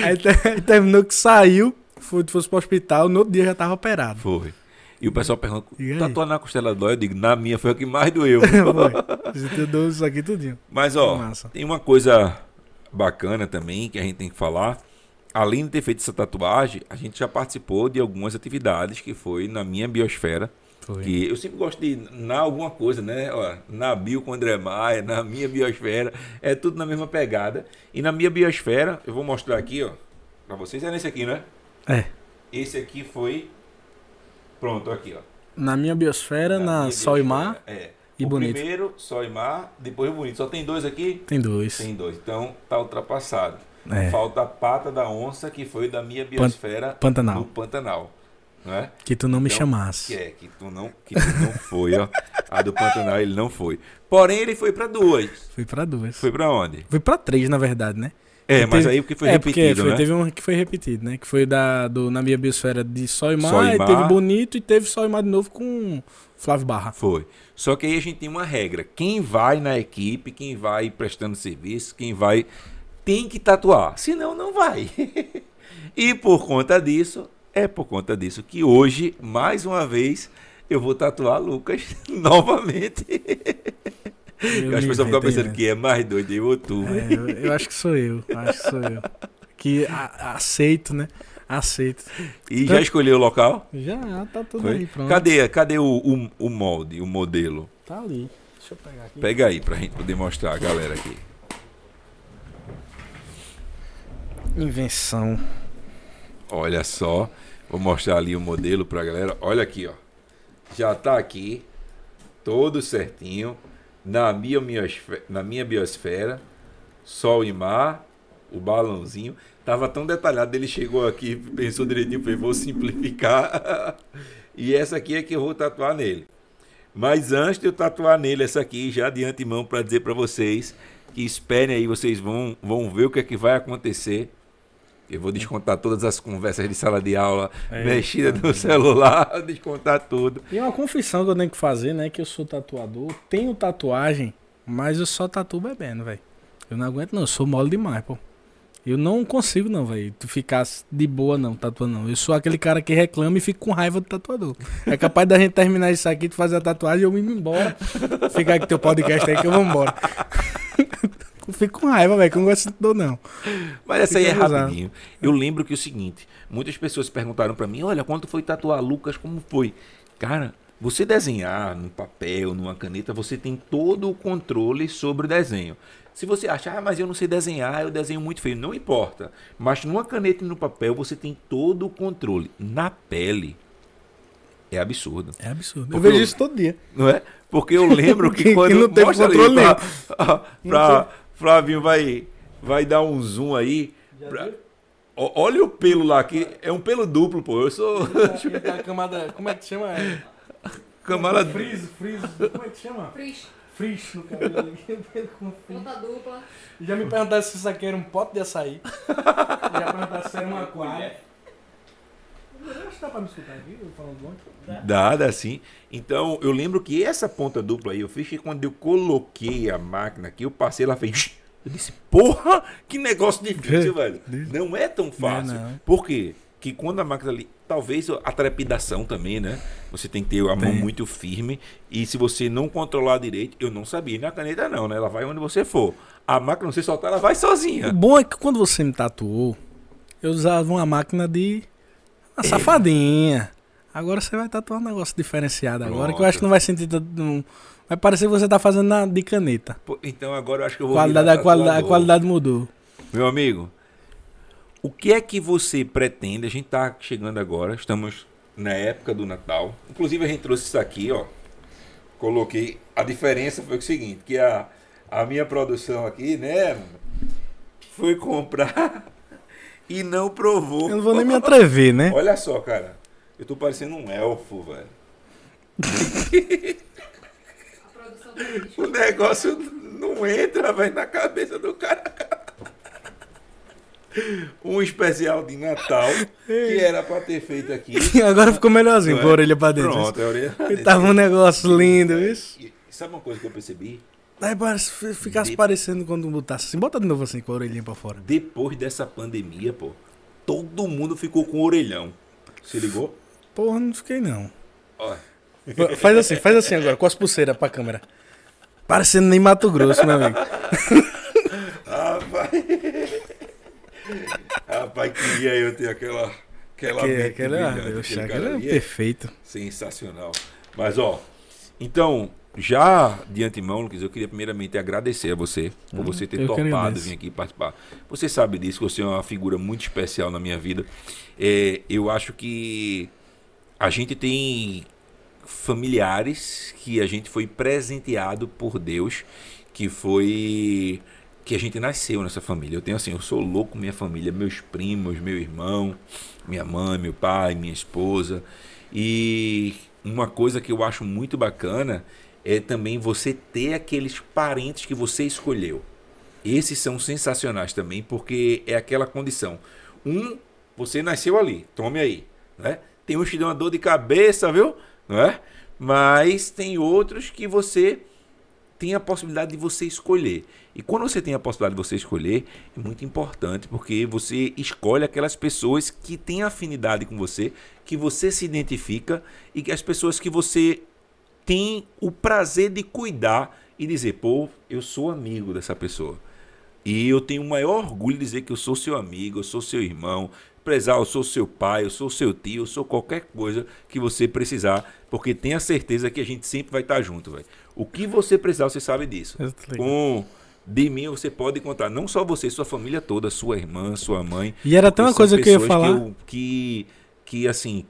Aí terminou que saiu, fosse pro hospital, no outro dia já tava operado. Foi. E o pessoal pergunta, tatuagem na costela dói? Eu digo, na minha foi o que mais doeu. Você deu isso aqui tudinho. Mas, ó, tem uma coisa bacana também que a gente tem que falar. Além de ter feito essa tatuagem, a gente já participou de algumas atividades que foi na minha biosfera. Foi. Que eu sempre gosto de na alguma coisa, né? Ó, na bio com André Maia, na minha biosfera. É tudo na mesma pegada. E na minha biosfera, eu vou mostrar aqui, ó, pra vocês. É nesse aqui, né? É. Esse aqui foi... Pronto, aqui, ó. Na minha biosfera, na Sol e Mar. É. E o Bonito. Primeiro, Sol e Mar, depois o Bonito. Só tem dois aqui? Tem dois. Tem dois. Então, tá ultrapassado. É. Falta a Pata da Onça, que foi da minha biosfera Pantanal. No Pantanal. Não é? Que tu não me chamasse. Que tu não foi, ó. A do Pantanal ele não foi. Porém, ele foi pra duas. Foi pra duas. Foi pra onde? Foi pra três, na verdade, né? É, mas teve, aí porque foi repetido, porque foi, né? Teve um que foi repetido, né? Que foi na minha biosfera de Sol e Mar, teve Bonito e teve Sol e Mar de novo com Flávio Barra. Foi. Só que aí a gente tem uma regra. Quem vai na equipe, quem vai prestando serviço, quem vai... Tem que tatuar, senão não vai. E por conta disso, que hoje, mais uma vez, eu vou tatuar Lucas novamente. Eu acho que o pessoal fica pensando que é mais doido em outubro. É, eu acho que sou eu. Que aceito, né? Aceito. E então, já escolheu o local? Já, tá tudo aí, pronto. Cadê o molde, o modelo? Tá ali. Deixa eu pegar aqui. Pega aí pra gente poder mostrar a galera aqui. Invenção. Olha só. Vou mostrar ali o modelo pra galera. Olha aqui, ó. Já tá aqui. Todo certinho. Na minha biosfera, Sol e Mar, o balãozinho. Tava tão detalhado, ele chegou aqui, pensou direitinho, falei, vou simplificar. E essa aqui é que eu vou tatuar nele. Mas antes de eu tatuar nele, essa aqui, já de antemão, para dizer para vocês que esperem aí, vocês vão ver o que é que vai acontecer. Eu vou descontar todas as conversas de sala de aula, mexida no celular, descontar tudo. E uma confissão que eu tenho que fazer, né? Que eu sou tatuador, tenho tatuagem, mas eu só tatuo bebendo, velho. Eu não aguento não, eu sou mole demais, pô. Eu não consigo não, velho. Tu ficar de boa não, tatuando não. Eu sou aquele cara que reclama e fica com raiva do tatuador. É capaz da gente terminar isso aqui, tu fazer a tatuagem e eu ir embora. Ficar aqui teu podcast aí que eu vou embora. Eu fico com raiva, velho, que eu não gosto de dor, não. Mas essa aí é rapidinho. Eu lembro que é o seguinte, muitas pessoas perguntaram pra mim, olha, quando foi tatuar Lucas, como foi? Cara, você desenhar num papel, numa caneta, você tem todo o controle sobre o desenho. Se você achar, mas eu não sei desenhar, eu desenho muito feio, não importa. Mas numa caneta e no papel, você tem todo o controle. Na pele, é absurdo. É absurdo. Porque eu vejo isso todo dia. Não é? Porque eu lembro que quando... não tem controle nenhum. Flavinho, vai dar um zoom aí. Olha o pelo lá, que é um pelo duplo, pô. Eu sou... Ele tá camada... Como é que chama? Camada... Friso. Como é que chama? Friso no cabelo. Ponta dupla. Já me perguntaram se isso aqui era um pote de açaí. Já perguntaram se era uma aquária. Eu acho que dá pra me escutar aqui, eu falando longe. Dá sim. Então, eu lembro que essa ponta dupla aí eu fiz que quando eu coloquei a máquina aqui, eu passei, ela fez... Eu disse, porra, que negócio difícil, velho. Não é tão fácil. Não. Por quê? Que quando a máquina ali... Talvez a trepidação também, né? Você tem que ter a mão muito firme. E se você não controlar direito... Eu não sabia. E na caneta não, né? Ela vai onde você for. A máquina, não sei soltar, ela vai sozinha. O bom é que quando você me tatuou, eu usava uma máquina de... Uma safadinha. Agora você vai tatuar um negócio diferenciado. Pronto. Agora que eu acho que não vai sentir tanto. Vai parecer que você tá fazendo de caneta. Pô, então agora eu acho que eu vou a qualidade mudou. Meu amigo, o que é que você pretende? A gente tá chegando agora, estamos na época do Natal. Inclusive a gente trouxe isso aqui, ó. Coloquei. A diferença foi o seguinte, que a minha produção aqui, né, foi comprar... E não provou. Eu não vou nem me atrever, né? Olha só, cara. Eu tô parecendo um elfo, velho. O negócio não entra, velho, na cabeça do cara. Um especial de Natal que era pra ter feito aqui. E agora ficou melhorzinho, com a orelha pra dentro. Pronto, a orelha pra dentro. E tava um negócio lindo, isso. Sabe uma coisa que eu percebi? Aí ficasse parecendo quando botasse assim. Bota de novo assim, com a orelhinha pra fora. Depois dessa pandemia, pô, todo mundo ficou com o orelhão. Se ligou? Porra, não fiquei não. Olha. Faz assim agora, com as pulseiras pra câmera. Parecendo nem Mato Grosso, meu amigo. Rapaz. Rapaz, queria eu ter aquela é perfeito. Sensacional. Mas, ó, então, já de antemão, Lucas, eu queria primeiramente agradecer a você por você ter topado vir aqui participar. Você sabe disso, você é uma figura muito especial na minha vida. É, eu acho que a gente tem familiares que a gente foi presenteado por Deus, que a gente nasceu nessa família. Eu tenho assim, eu sou louco com minha família, meus primos, meu irmão, minha mãe, meu pai, minha esposa. E uma coisa que eu acho muito bacana é também você ter aqueles parentes que você escolheu. Esses são sensacionais também, porque é aquela condição. Você nasceu ali, tome aí, né? Tem uns que dão uma dor de cabeça, viu? Não é? Mas tem outros que você tem a possibilidade de você escolher. E quando você tem a possibilidade de você escolher, é muito importante, porque você escolhe aquelas pessoas que têm afinidade com você, que você se identifica, e que as pessoas que você tem o prazer de cuidar e dizer, pô, eu sou amigo dessa pessoa. E eu tenho o maior orgulho de dizer que eu sou seu amigo, eu sou seu irmão, eu sou seu pai, eu sou seu tio, eu sou qualquer coisa que você precisar, porque tenha certeza que a gente sempre vai estar junto, velho. O que você precisar, você sabe disso. De mim você pode contar, não só você, sua família toda, sua irmã, sua mãe. E era até uma coisa que eu ia falar. Que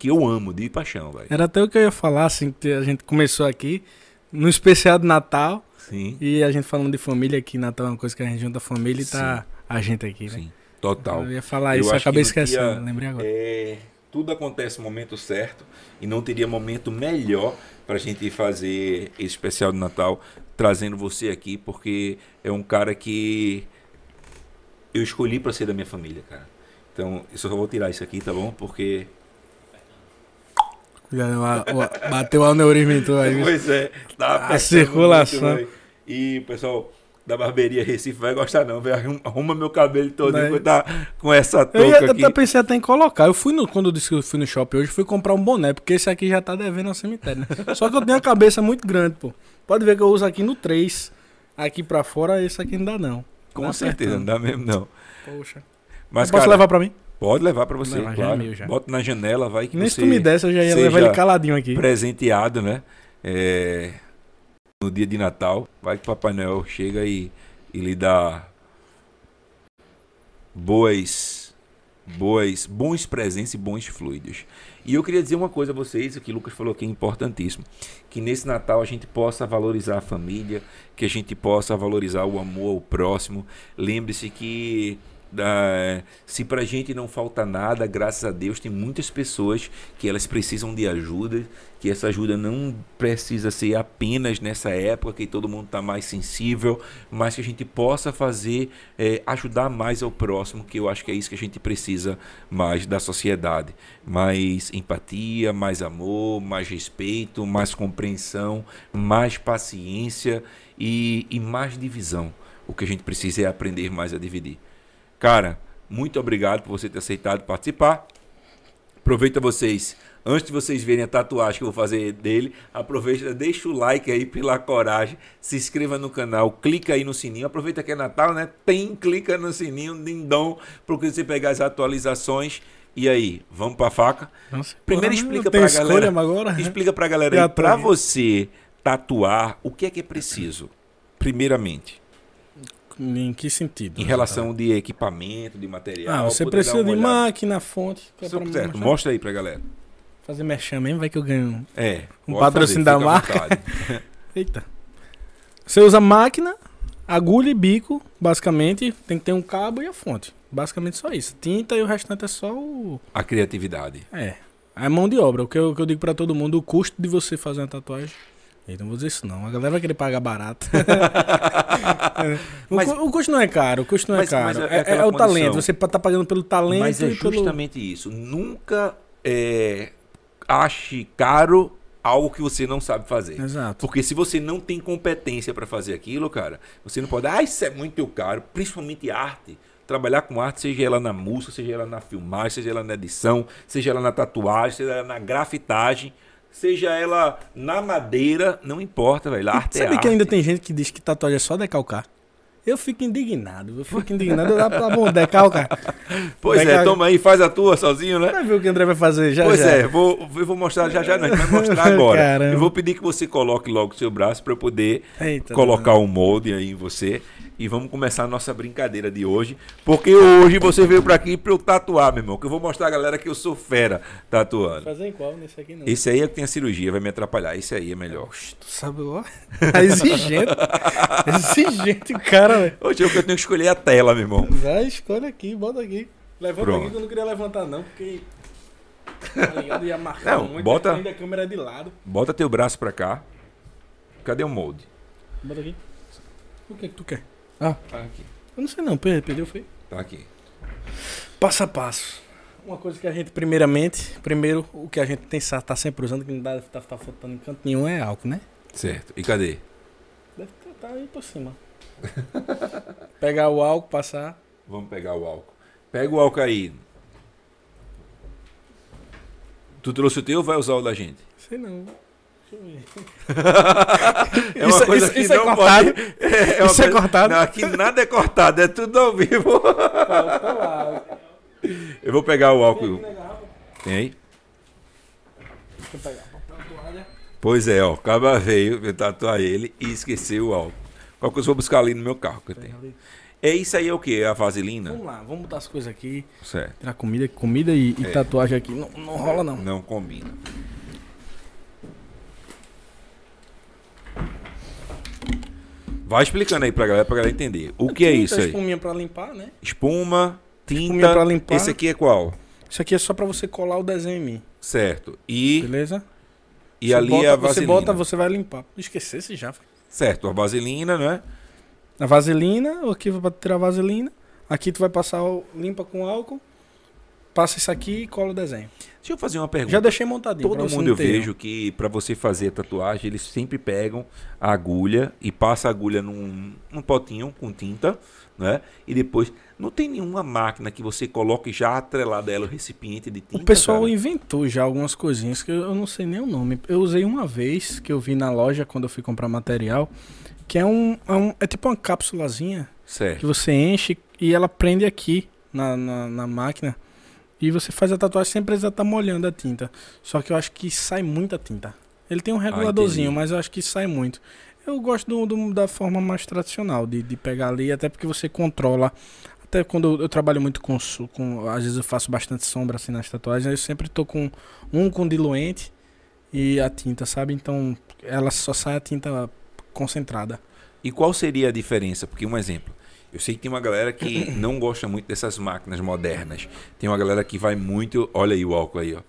eu amo de paixão, velho. Era até o que eu ia falar, assim, que a gente começou aqui no especial de Natal. Sim. E a gente falando de família, que Natal é uma coisa que a gente junta a família e tá a gente aqui, né? Sim. Total. Eu ia falar isso, eu acabei esquecendo, lembrei agora. Tudo acontece no momento certo e não teria momento melhor para a gente fazer esse especial de Natal trazendo você aqui, porque é um cara que eu escolhi para ser da minha família, cara. Então, eu só vou tirar isso aqui, tá bom? Porque... Bateu o aneurisma em tudo aí. Pois é. A circulação. Muito, e, pessoal... da barbearia Recife vai gostar não, velho. Arruma meu cabelo todo com essa touca aqui. Eu até pensei até em colocar. Quando eu disse que eu fui no shopping hoje, fui comprar um boné, porque esse aqui já tá devendo ao cemitério, né? Só que eu tenho a cabeça muito grande, pô. Pode ver que eu uso aqui no 3. Aqui pra fora, esse aqui não dá não. Com certeza, não dá mesmo não. Poxa. Mas, cara, posso levar pra mim? Pode levar pra você, claro. Já é meu, já. Bota na janela, vai que nem você... Nem se tu me desse, eu já ia levar ele caladinho aqui. Presenteado, né? No dia de Natal, vai que o Papai Noel chega e lhe dá bons presentes e bons fluidos. E eu queria dizer uma coisa a vocês, o que o Lucas falou aqui é importantíssimo, que nesse Natal a gente possa valorizar a família, que a gente possa valorizar o amor ao próximo. Lembre-se que... se pra gente não falta nada, graças a Deus, tem muitas pessoas que elas precisam de ajuda, que essa ajuda não precisa ser apenas nessa época que todo mundo tá mais sensível, mas que a gente possa fazer, ajudar mais ao próximo, que eu acho que é isso que a gente precisa mais da sociedade, mais empatia, mais amor, mais respeito, mais compreensão, mais paciência e mais divisão. O que a gente precisa é aprender mais a dividir. Cara, muito obrigado por você ter aceitado participar. Aproveita vocês, antes de vocês verem a tatuagem que eu vou fazer dele, aproveita, deixa o like aí pela coragem, se inscreva no canal, clica aí no sininho, aproveita que é Natal, né? Clica no sininho, dindom, porque você pegar as atualizações. E aí, vamos pra faca? Nossa, primeiro explica pra galera, explica pra galera aí, pra você tatuar, o que é preciso, primeiramente? Em que sentido? Em relação de equipamento, de material. Você precisa de máquina, fonte. Certo. Mostra aí pra galera. Fazer merchan mesmo, vai que eu ganho um patrocínio da marca. Eita. Você usa máquina, agulha e bico, basicamente. Tem que ter um cabo e a fonte. Basicamente só isso. Tinta e o restante é só o... A criatividade. A mão de obra, o que eu digo pra todo mundo, o custo de você fazer uma tatuagem. Eu não vou dizer isso não, a galera vai querer pagar barato. O custo não é caro, o custo não é caro. É o talento, você tá pagando pelo talento. Mas é justamente isso, nunca ache caro algo que você não sabe fazer. Exato. Porque se você não tem competência pra fazer aquilo, cara, você não pode... Ah, isso é muito caro, principalmente arte. Trabalhar com arte, seja ela na música, seja ela na filmagem, seja ela na edição, seja ela na tatuagem, seja ela na grafitagem, seja ela na madeira, não importa, velho. Arte é arte. Sabe que ainda tem gente que diz que tatuagem é só decalcar? Eu fico indignado, eu fico indignado. Tá bom, decalca. Pois decalca. É, toma aí, faz a tua sozinho, né? Vai ver o que o André vai fazer já. Pois já. É, eu vou mostrar já, não, a gente vai mostrar agora. Caramba. Eu vou pedir que você coloque logo o seu braço para eu poder colocar um molde aí em você. E vamos começar a nossa brincadeira de hoje. Porque hoje você veio pra aqui pra eu tatuar, meu irmão. Que eu vou mostrar a galera que eu sou fera tatuando. Fazer em qual? Nesse aqui não. Esse aí é que tem a cirurgia, vai me atrapalhar. Esse aí é melhor. Oxe, tu sabe, ó. É exigente. Exigente o cara, velho. Hoje eu tenho que escolher a tela, meu irmão. Vai, escolhe aqui, bota aqui. Levanta aqui que eu não queria levantar, não, porque... ia marcar não, muito, bota... a câmera de lado. Bota teu braço pra cá. Cadê o molde? Bota aqui. O que é que tu quer? Ah, tá aqui. Eu não sei não, perdeu, foi? Tá aqui. Passo a passo. Uma coisa que a gente, primeiro, o que a gente tem, tá sempre usando, que não dá, tá faltando em canto nenhum, é álcool, né? Certo. E cadê? Deve estar aí por cima. Pegar o álcool, passar. Vamos pegar o álcool. Pega o álcool aí. Tu trouxe o teu ou vai usar o da gente? Sei não. É uma coisa que não pode. Isso é cortado? Não, aqui nada é cortado, é tudo ao vivo. Eu vou pegar o álcool. Tem aí? Deixa eu pegar. Pois é, ó. O cara veio, eu tatuar ele e esqueci o álcool. Qual que eu vou buscar ali no meu carro que eu tenho? É isso aí, é o que? A vaselina? Vamos lá, vamos botar as coisas aqui. Certo. Tirar comida e tatuagem aqui. Não, não rola, não. Não combina. Vai explicando aí pra galera entender. O que é isso aí? Espuminha pra limpar, né? Espuma, tinta. Pra limpar. Esse aqui é qual? Isso aqui é só pra você colar o desenho em mim. Certo. E... Beleza? E você ali bota, a vaselina. Você bota, você vai limpar. Esquecesse já. Certo. A vaselina, né? A vaselina. Aqui vai tirar a vaselina. Aqui tu vai passar, limpa com álcool. Passa isso aqui e cola o desenho. Deixa eu fazer uma pergunta. Já deixei montadinho. Todo mundo eu vejo que para você fazer tatuagem, eles sempre pegam a agulha e passa a agulha num potinho com tinta, né? E depois... Não tem nenhuma máquina que você coloque já atrelada ela o recipiente de tinta? O pessoal inventou já algumas coisinhas que eu não sei nem o nome. Eu usei uma vez, que eu vi na loja quando eu fui comprar material, que é tipo uma cápsulazinha que você enche e ela prende aqui na máquina. E você faz a tatuagem sem precisar estar molhando a tinta. Só que eu acho que sai muita tinta. Ele tem um reguladorzinho, mas eu acho que sai muito. Eu gosto da forma mais tradicional de pegar ali, até porque você controla. Até quando eu trabalho muito com às vezes eu faço bastante sombra assim nas tatuagens, eu sempre tô com diluente e a tinta, sabe? Então ela só sai a tinta concentrada. E qual seria a diferença? Porque um exemplo... Eu sei que tem uma galera que não gosta muito dessas máquinas modernas. Tem uma galera que vai muito... Olha aí o álcool aí, ó.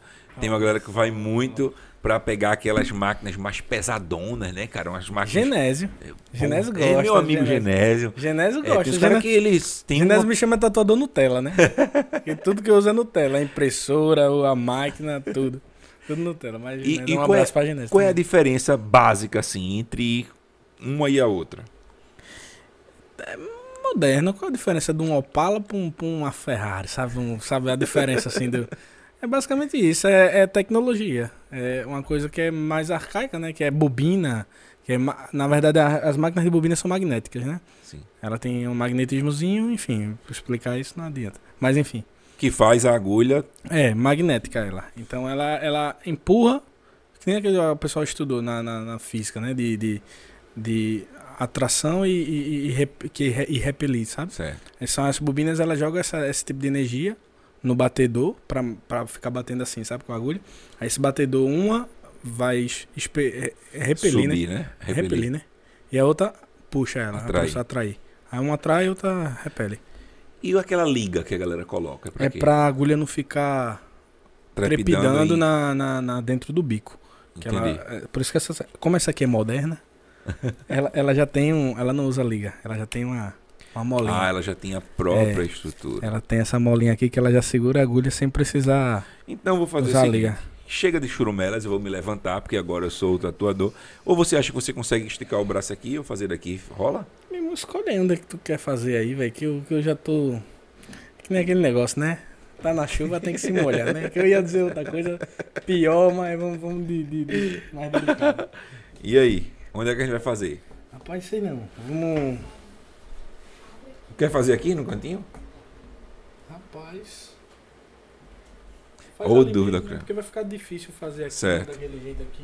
Tem uma galera que vai muito pra pegar aquelas máquinas mais pesadonas, né, cara? Umas máquinas... Genésio. Genésio gosta. É meu amigo Genésio. Genésio gosta. Tem os caras que eles... Genésio me chama tatuador Nutella, né? Porque tudo que eu uso é Nutella. A impressora, a máquina, tudo. Tudo Nutella. Mas Genésio, um abraço pra Genésio. Qual é a diferença básica, assim, entre uma e a outra? Moderno, qual a diferença de um Opala para uma Ferrari, sabe? Sabe a diferença assim do... É basicamente isso, é tecnologia, é uma coisa que é mais arcaica, né? Que é bobina, que é, na verdade as máquinas de bobina são magnéticas, né? Sim. Ela tem um magnetismozinho, enfim, explicar isso não adianta, mas enfim. Que faz a agulha... É, magnética ela, então ela empurra, que nem aquele o pessoal estudou na física, né? De atração e repelir, sabe? Certo. São as bobinas, ela joga esse tipo de energia no batedor para ficar batendo assim, sabe? Com a agulha. Aí esse batedor, uma vai repelir, subir, né? Repelir, né? E a outra puxa ela, atrair. Aí uma atrai e outra repele. E aquela liga que a galera coloca? É pra agulha não ficar... trepidando dentro do bico. Que ela, por isso que essa, como essa aqui é moderna, ela já tem ela não usa liga, ela já tem uma molinha. Ah, ela já tem a própria estrutura. Ela tem essa molinha aqui que ela já segura a agulha sem precisar. Então vou fazer assim. Liga. Chega de churumelas, eu vou me levantar, porque agora eu sou o tatuador. Ou você acha que você consegue esticar o braço aqui ou fazer daqui? Rola? Mesmo escolhendo onde é que tu quer fazer aí, velho, que eu já tô. Que nem aquele negócio, né? Tá na chuva, tem que se molhar, né? Que eu ia dizer outra coisa pior, mas vamos de mais delicado. E aí? Onde é que a gente vai fazer? Rapaz, sei não. Vamos. Quer fazer aqui no cantinho? Rapaz. Ou dúvida, cara. Porque vai ficar difícil fazer aqui, certo. Daquele jeito aqui.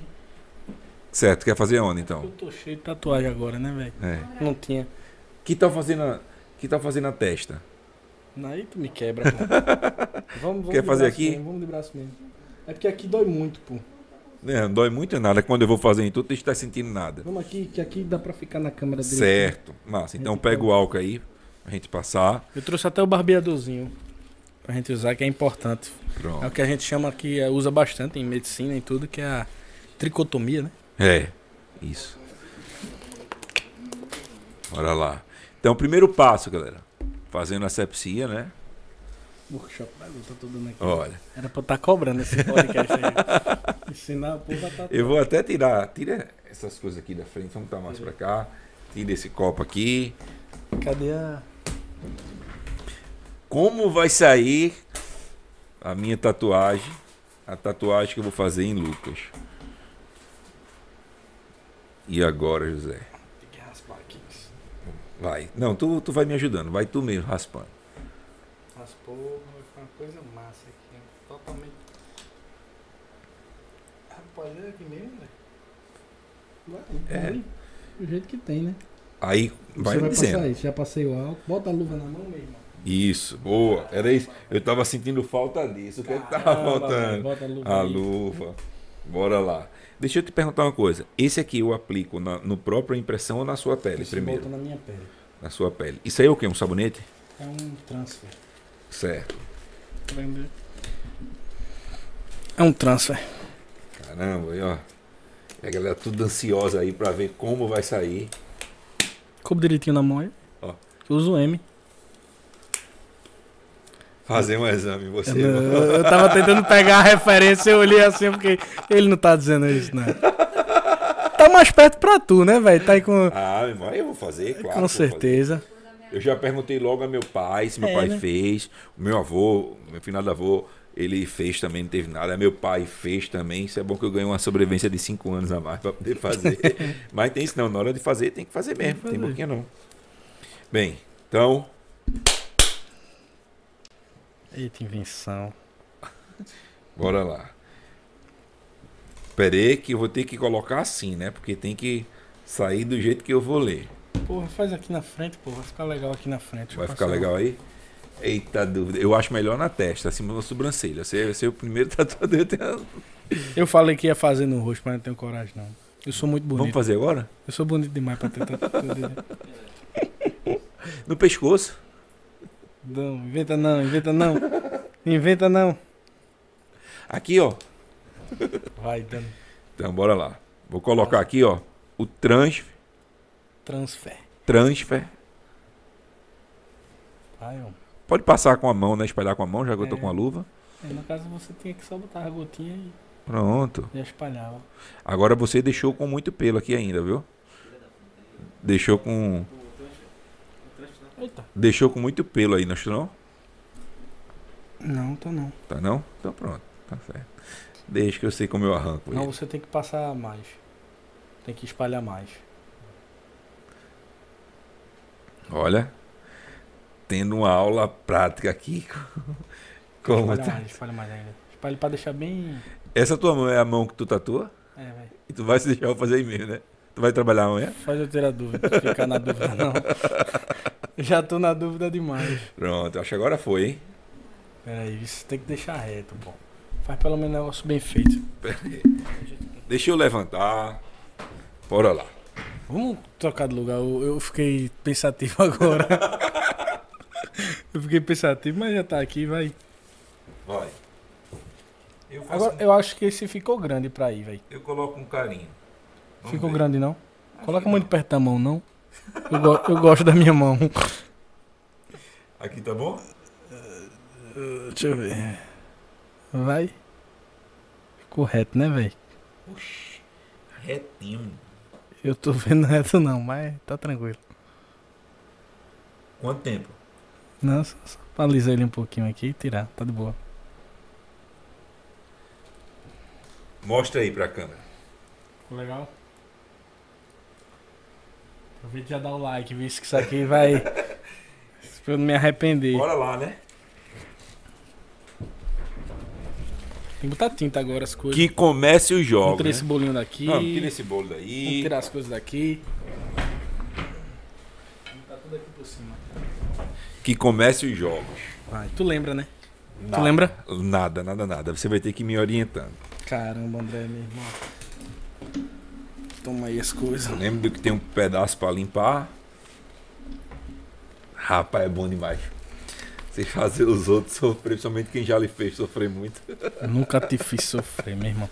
Certo, quer fazer onde então? Eu tô cheio de tatuagem agora, né, velho? É. Não tinha. Que tal fazendo a testa? Aí tu me quebra, pô. Vamos quer fazer aqui? Mesmo, vamos de braço mesmo. É porque aqui dói muito, pô. Não dói muito nada. Quando eu vou fazer em tudo, tu está sentindo nada. Vamos aqui, que aqui dá pra ficar na câmera dele. Certo. Massa. Então pega o álcool aí, pra gente passar. Eu trouxe até o barbeadorzinho pra gente usar, que é importante. Pronto. É o que a gente chama aqui, usa bastante em medicina e tudo, que é a tricotomia, né? É, isso. Bora lá. Então, o primeiro passo, galera. Fazendo asepsia, né? Workshop da luta, tô dando aqui. Olha. Era pra eu estar cobrando esse podcast aí. Ensinar o povo a tatuar. Eu vou até tirar. Tira essas coisas aqui da frente. Vamos botar mais pra cá. Tira esse copo aqui. Cadê a... Como vai sair a minha tatuagem? A tatuagem que eu vou fazer em Lucas. E agora, José? Tem que raspar aqui. Vai. Não, tu vai me ajudando. Vai tu mesmo raspando. Raspou. Vai ficar uma coisa massa aqui. Totalmente. Rapaz, é aqui mesmo, né? Vai. Do jeito que tem, né? Aí vai me dizendo. Você vai passar isso. Já passei o álcool. Bota a luva na mão mesmo. Isso, boa. Era isso. Eu tava sentindo falta disso. O que tava faltando? Bota a luva. A luva. Bora lá. Deixa eu te perguntar uma coisa. Esse aqui eu aplico no próprio impressão ou na sua pele primeiro? Boto na minha pele. Na sua pele. Isso aí é o quê? Um sabonete? É um transfer. Certo. É um transfer. Caramba, aí ó. E a galera tudo ansiosa aí pra ver como vai sair. Cobre direitinho na mão aí. Ó. Eu uso o M. Fazer um exame, você... Eu tava tentando pegar a referência, eu olhei assim, porque ele não tá dizendo isso, né? Tá mais perto pra tu, né, velho? Tá aí com... Ah, irmão, eu vou fazer, claro. Com certeza. Eu já perguntei logo a meu pai, se meu pai fez. O meu avô, meu finado avô, ele fez também, não teve nada. Meu pai fez também. Isso é bom que eu ganhei uma sobrevivência de 5 anos a mais pra poder fazer. Mas tem isso não, na hora de fazer, tem que fazer mesmo. Tem boquinha não. Bem, então... Eita, invenção. Bora lá. Peraí que eu vou ter que colocar assim, né? Porque tem que sair do jeito que eu vou ler. Porra, faz aqui na frente, pô. Vai ficar legal aqui na frente. Vai ficar legal aí? Eita dúvida. Eu acho melhor na testa, acima da sobrancelha. Você é o primeiro tatuador. Eu falei que ia fazer no rosto, mas não tenho coragem, não. Eu sou muito bonito. Vamos fazer agora? Eu sou bonito demais pra ter tatuador. No pescoço? Não, inventa não, inventa não. Inventa não. Aqui, ó. Vai, dando. Então, bora lá. Vou colocar aqui, ó, o transfer. Transfer. Transfer. Vai, ó. Pode passar com a mão, né? Espalhar com a mão, já que eu tô com a luva. É, no caso, você tinha que só botar a gotinha e... Pronto. E espalhar, ó. Agora você deixou com muito pelo aqui ainda, viu? Deixou com... Eita. Deixou com muito pelo aí, não está não? Não, tá não. Tá não? Então pronto, tá certo. Deixa que eu sei como eu arranco. Não, ele. Você tem que passar mais. Tem que espalhar mais. Olha, tendo uma aula prática aqui. Como espalha mais ainda. Espalha pra deixar bem... Essa tua mão é a mão que tu tatua? É, velho. E tu vai se deixar eu fazer aí mesmo, né? Tu vai trabalhar amanhã? Faz eu ter a dúvida, não ficar na dúvida não. Já tô na dúvida demais. Pronto, acho que agora foi, hein? Peraí, isso tem que deixar reto, pô. Faz pelo menos um negócio bem feito. Peraí. Deixa eu levantar. Bora lá. Vamos trocar de lugar, eu fiquei pensativo agora. Eu fiquei pensativo, mas já tá aqui, vai. Vai. Eu faço agora, eu acho que esse ficou grande pra ir, velho. Eu coloco um carinho. Vamos ficou ver. Grande, não? Acho coloca muito não. Perto da mão, não? Eu gosto da minha mão. Aqui tá bom? Deixa eu ver. Vai. Ficou reto, né, velho? Oxi, retinho. Eu tô vendo reto não, mas tá tranquilo. Quanto tempo? Não, só alisar ele um pouquinho aqui e tirar, tá de boa. Mostra aí pra câmera. Ficou legal? Aproveita e já dá o like, visto que isso aqui vai... pra eu não me arrepender. Bora lá, né? Tem que botar tinta agora, as coisas. Que comece o jogo. Vamos tirar, né? Esse bolinho daqui. Não, tira esse bolo daí. Vamos tirar as coisas daqui. Vamos botar tudo aqui por cima. Que comece os jogos. Ai, tu lembra, né? Nada. Tu lembra? Nada, nada, nada. Você vai ter que ir me orientando. Caramba, André, meu irmão. Toma aí as coisas. Eu lembro que tem um pedaço pra limpar. Rapaz, é bom demais. Sem fazer os outros sofrer, principalmente quem já lhe fez sofrer muito. Eu nunca te fiz sofrer, meu irmão.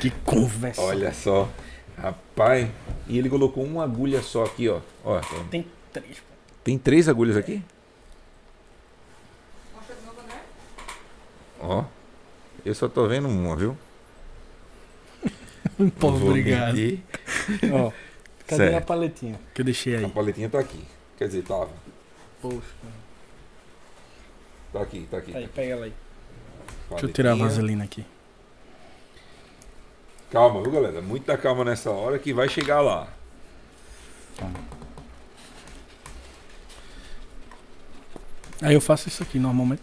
Que conversa. Olha só, rapaz. E ele colocou uma agulha só aqui, ó. Ó, tem três. Tem três agulhas aqui? Mostra de novo, né? Ó, eu só tô vendo uma, viu? Pô, obrigado. Ó, cadê a paletinha que eu deixei aí? A paletinha tá aqui. Quer dizer, tava. Poxa. Tá aqui, tá aqui. Aí, pega ela aí. Paletinha. Deixa eu tirar a vaselina aqui. Calma, viu, galera? Muita calma nessa hora que vai chegar lá. Aí eu faço isso aqui normalmente.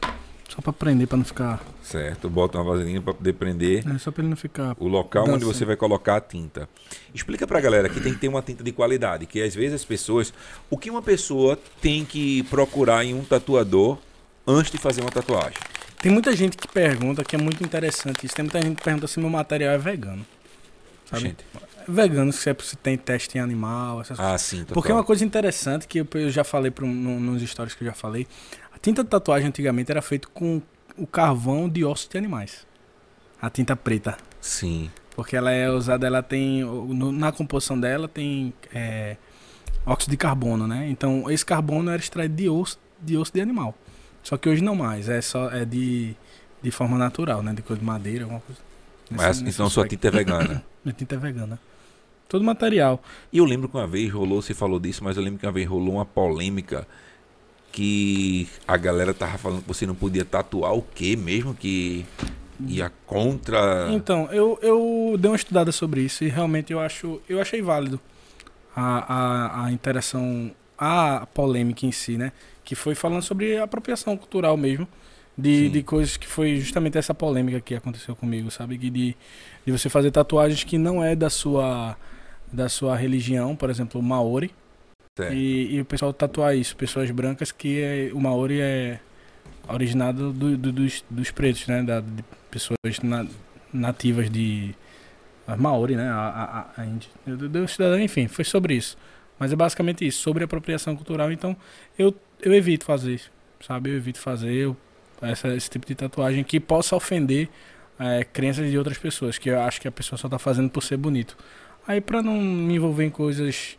Só pra prender, pra não ficar... Certo, bota uma vaselina pra poder prender. É, só pra ele não ficar... O local dançando. Onde você vai colocar a tinta. Explica pra galera que tem que ter uma tinta de qualidade. Que às vezes as pessoas... O que uma pessoa tem que procurar em um tatuador... Antes de fazer uma tatuagem. Tem muita gente que pergunta, que é muito interessante isso. Tem muita gente que pergunta se meu material é vegano. Sabe? Gente. É vegano, se tem teste em animal, essas coisas. Ah, sim. Total. Porque é uma coisa interessante que eu já falei nos stories que eu já falei. A tinta de tatuagem antigamente era feita com o carvão de ossos de animais. A tinta preta. Sim. Porque ela é usada, ela tem... Na composição dela tem óxido de carbono, né? Então esse carbono era extraído de osso de animal. Só que hoje não mais, é de forma natural, né? De coisa de madeira, alguma coisa. Mas então sua tinta é vegana. Minha tinta é vegana. Todo material. E eu lembro que uma vez rolou, você falou disso, mas eu lembro que uma vez rolou uma polêmica que a galera tava falando que você não podia tatuar o quê mesmo que ia contra... Então, eu dei uma estudada sobre isso e realmente eu achei válido a interação, a polêmica em si, né? Que foi falando sobre apropriação cultural mesmo, de coisas que foi justamente essa polêmica que aconteceu comigo, sabe? Que de você fazer tatuagens que não é da sua religião, por exemplo, o Maori. E o pessoal tatuar isso, pessoas brancas, que o Maori é originado dos pretos, né? De pessoas nativas de Maori, né? A Índia, enfim, foi sobre isso. Mas é basicamente isso, sobre apropriação cultural. Então, eu evito fazer isso, sabe? Eu evito fazer esse tipo de tatuagem que possa ofender crenças de outras pessoas, que eu acho que a pessoa só tá fazendo por ser bonito. Aí, pra não me envolver em coisas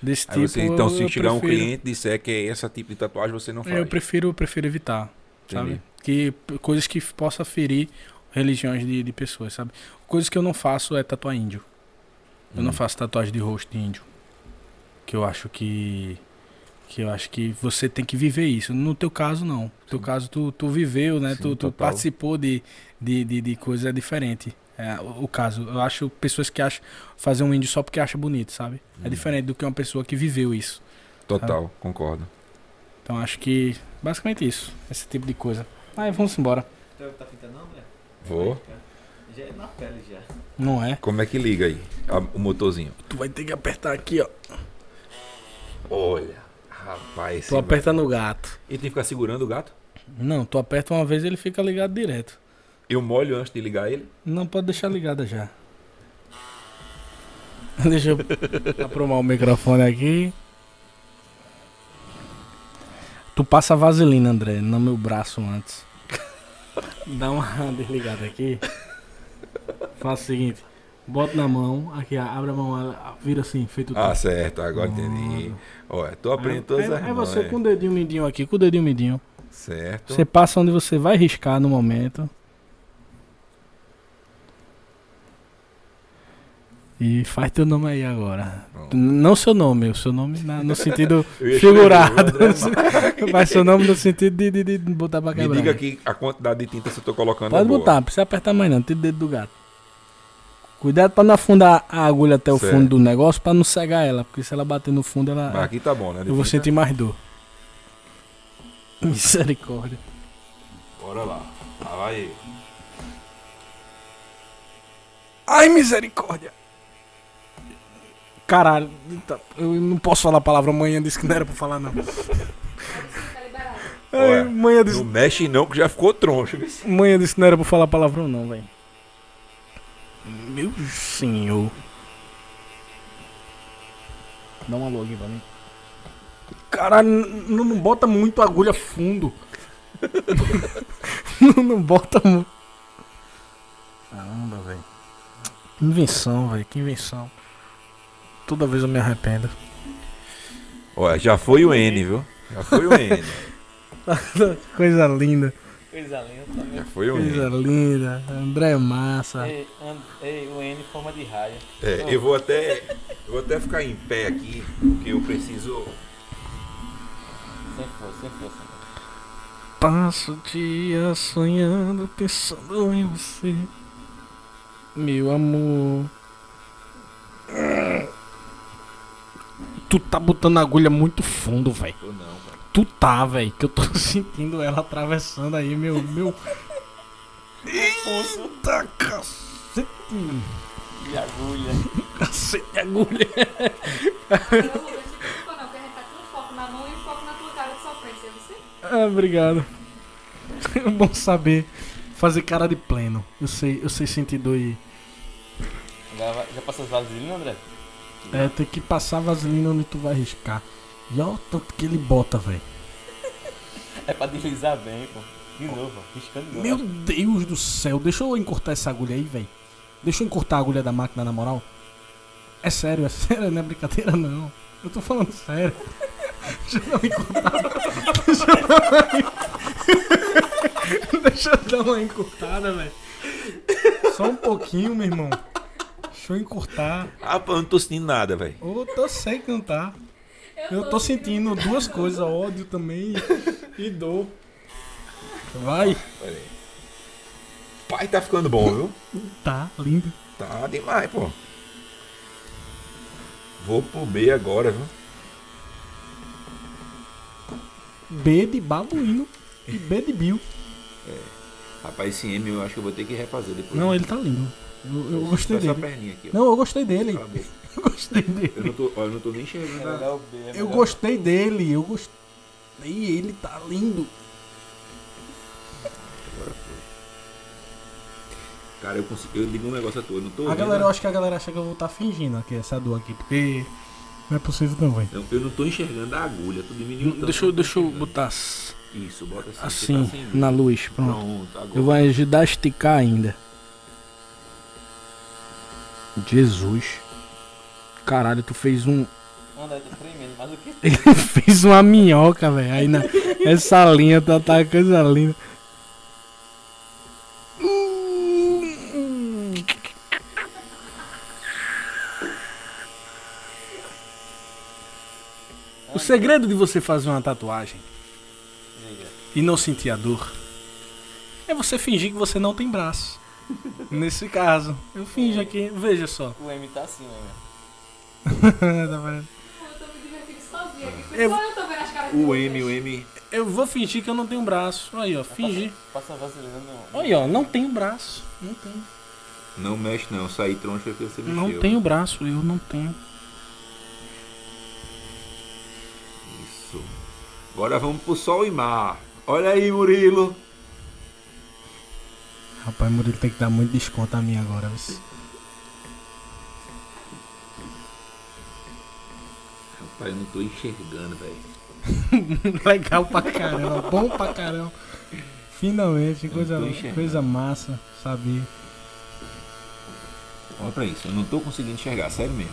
desse tipo... Você, então, se chegar um cliente e disser que é esse tipo de tatuagem, você não faz? Eu prefiro evitar, sabe? Que, coisas que possam ferir religiões de pessoas, sabe? Coisas que eu não faço é tatuar índio. Eu não faço tatuagem de rosto de índio. Que eu acho que você tem que viver isso. No teu caso, não. No teu caso, tu viveu, né? Sim, tu participou de coisa diferente. É, o caso. Eu acho pessoas que acham fazer um índio só porque acha bonito, sabe? É diferente do que uma pessoa que viveu isso. Total, sabe? Concordo. Então acho que basicamente isso. Esse tipo de coisa. Mas vamos embora. Então, tá pintando, não, mulher? Vou. Já é na pele, já. Não é? Como é que liga aí o motorzinho? Tu vai ter que apertar aqui, ó. Olha, rapaz. Tô apertando o gato. E tem que ficar segurando o gato? Não, tu aperta uma vez e ele fica ligado direto. Eu molho antes de ligar ele? Não, pode deixar ligada já. Deixa eu aprumar o microfone aqui. Tu passa vaselina, André, no meu braço antes. Dá uma desligada aqui. Faça o seguinte, bota na mão, aqui, abre a mão, vira assim, feito tudo. Ah, certo, agora entendi. Olha, tô aprendendo todas as mãos. Você com o dedinho midinho aqui, com o dedinho midinho. Certo. Você passa onde você vai riscar no momento. E faz teu nome aí agora. Pronto. Não seu nome, o seu nome no sentido figurado. Mas seu nome no sentido de botar pra quebrar. Me diga aqui a quantidade de tinta que eu tô colocando. Pode botar, não precisa apertar mais não, tira o dedo do gato. Cuidado pra não afundar a agulha até o fundo do negócio, pra não cegar ela, porque se ela bater no fundo, ela... Mas aqui tá bom, né? Eu vou sentir mais dor. Misericórdia. Bora lá. Lá vai ele. Ai, misericórdia. Caralho, eu não posso falar a palavra. Manhã disse que não era pra falar, não. Ai, manhã disse... Não mexe não, que já ficou troncho. Manhã disse que não era pra falar palavrão, não, velho. Meu senhor. Dá uma login pra mim. Caralho, não bota muito agulha fundo. Não bota muito. Caramba, velho. Que invenção, velho. Que invenção. Toda vez eu me arrependo. Olha, já foi o N, viu? Já foi o N. Coisa linda. Coisa linda também. Já foi o N. Coisa linda. André Massa. Ei, o N em forma de raio. É, eu vou até ficar em pé aqui, porque eu preciso... Sempre foi. Passo o dia sonhando, pensando em você. Meu amor. Tu tá botando a agulha muito fundo, velho. Tu tá, velho, que eu tô sentindo ela atravessando aí, meu. Eita, cacete. E agulha. Cacete de agulha. Ah, obrigado. É bom saber fazer cara de pleno. Eu sei sentir dor aí. Já passou vaselina, André? É, tem que passar vaselina onde tu vai riscar. E olha o tanto que ele bota, velho. É pra deslizar bem, pô. De novo, ó. Riscando de novo. Meu Deus do céu. Deixa eu encurtar essa agulha aí, velho. Deixa eu encurtar a agulha da máquina, na moral. É sério, não é brincadeira, não. Eu tô falando sério. Deixa eu dar uma encurtada, velho. Só um pouquinho, meu irmão. Deixa eu encurtar. Ah, eu não tô sentindo nada, velho. Eu sei cantar. Eu tô sentindo duas coisas, ódio também e dor. Vai. Pera aí. Pai, tá ficando bom, viu? Tá, lindo. Tá demais, pô. Vou pro B agora, viu? B de babuíno e B de Bill. É. Rapaz, esse M eu acho que eu vou ter que refazer depois. Não, ele tá lindo. Eu gostei dele. Essa perninha aqui, ó. Não, eu gostei dele. Eu gostei dele. Eu não tô nem enxergando. Eu gostei dele. Eu gostei. E ele tá lindo. Agora foi. Cara, eu ligo um negócio à toa. Não tô. Eu acho que a galera acha que eu vou estar fingindo aqui, essa dor aqui. Porque... Não é possível não, velho. Eu não tô enxergando a agulha, tô diminuindo tanto. Deixa eu botar. Isso, bota assim. Assim, tá na luz, pronto. Agora. Eu vou ajudar a esticar ainda. Jesus. Caralho, tu fez um... André, tô tremendo, mas o que? Ele fez uma minhoca, velho. Aí na... Essa linha tá coisa linda. O segredo de você fazer uma tatuagem e não sentir a dor é você fingir que você não tem braço. Nesse caso, eu finjo aqui, veja só. O M tá assim, né? Tá vendo? Eu tô me divertindo sozinha aqui, porque só eu tô vendo as caras de O M. Eu vou fingir que eu não tenho braço. Aí, ó, fingir. Passa vaselina, não. Aí, ó, não tenho braço. Não tenho. Não mexe, não. Saí troncho porque você mexeu. Não tenho braço, eu não tenho. Agora vamos pro sol e mar. Olha aí, Murilo. Rapaz, Murilo tem que dar muito desconto a mim agora. Rapaz, eu não tô enxergando, velho. Legal pra caramba, bom pra caramba. Finalmente, coisa massa, saber. Olha pra isso, eu não tô conseguindo enxergar, sério mesmo.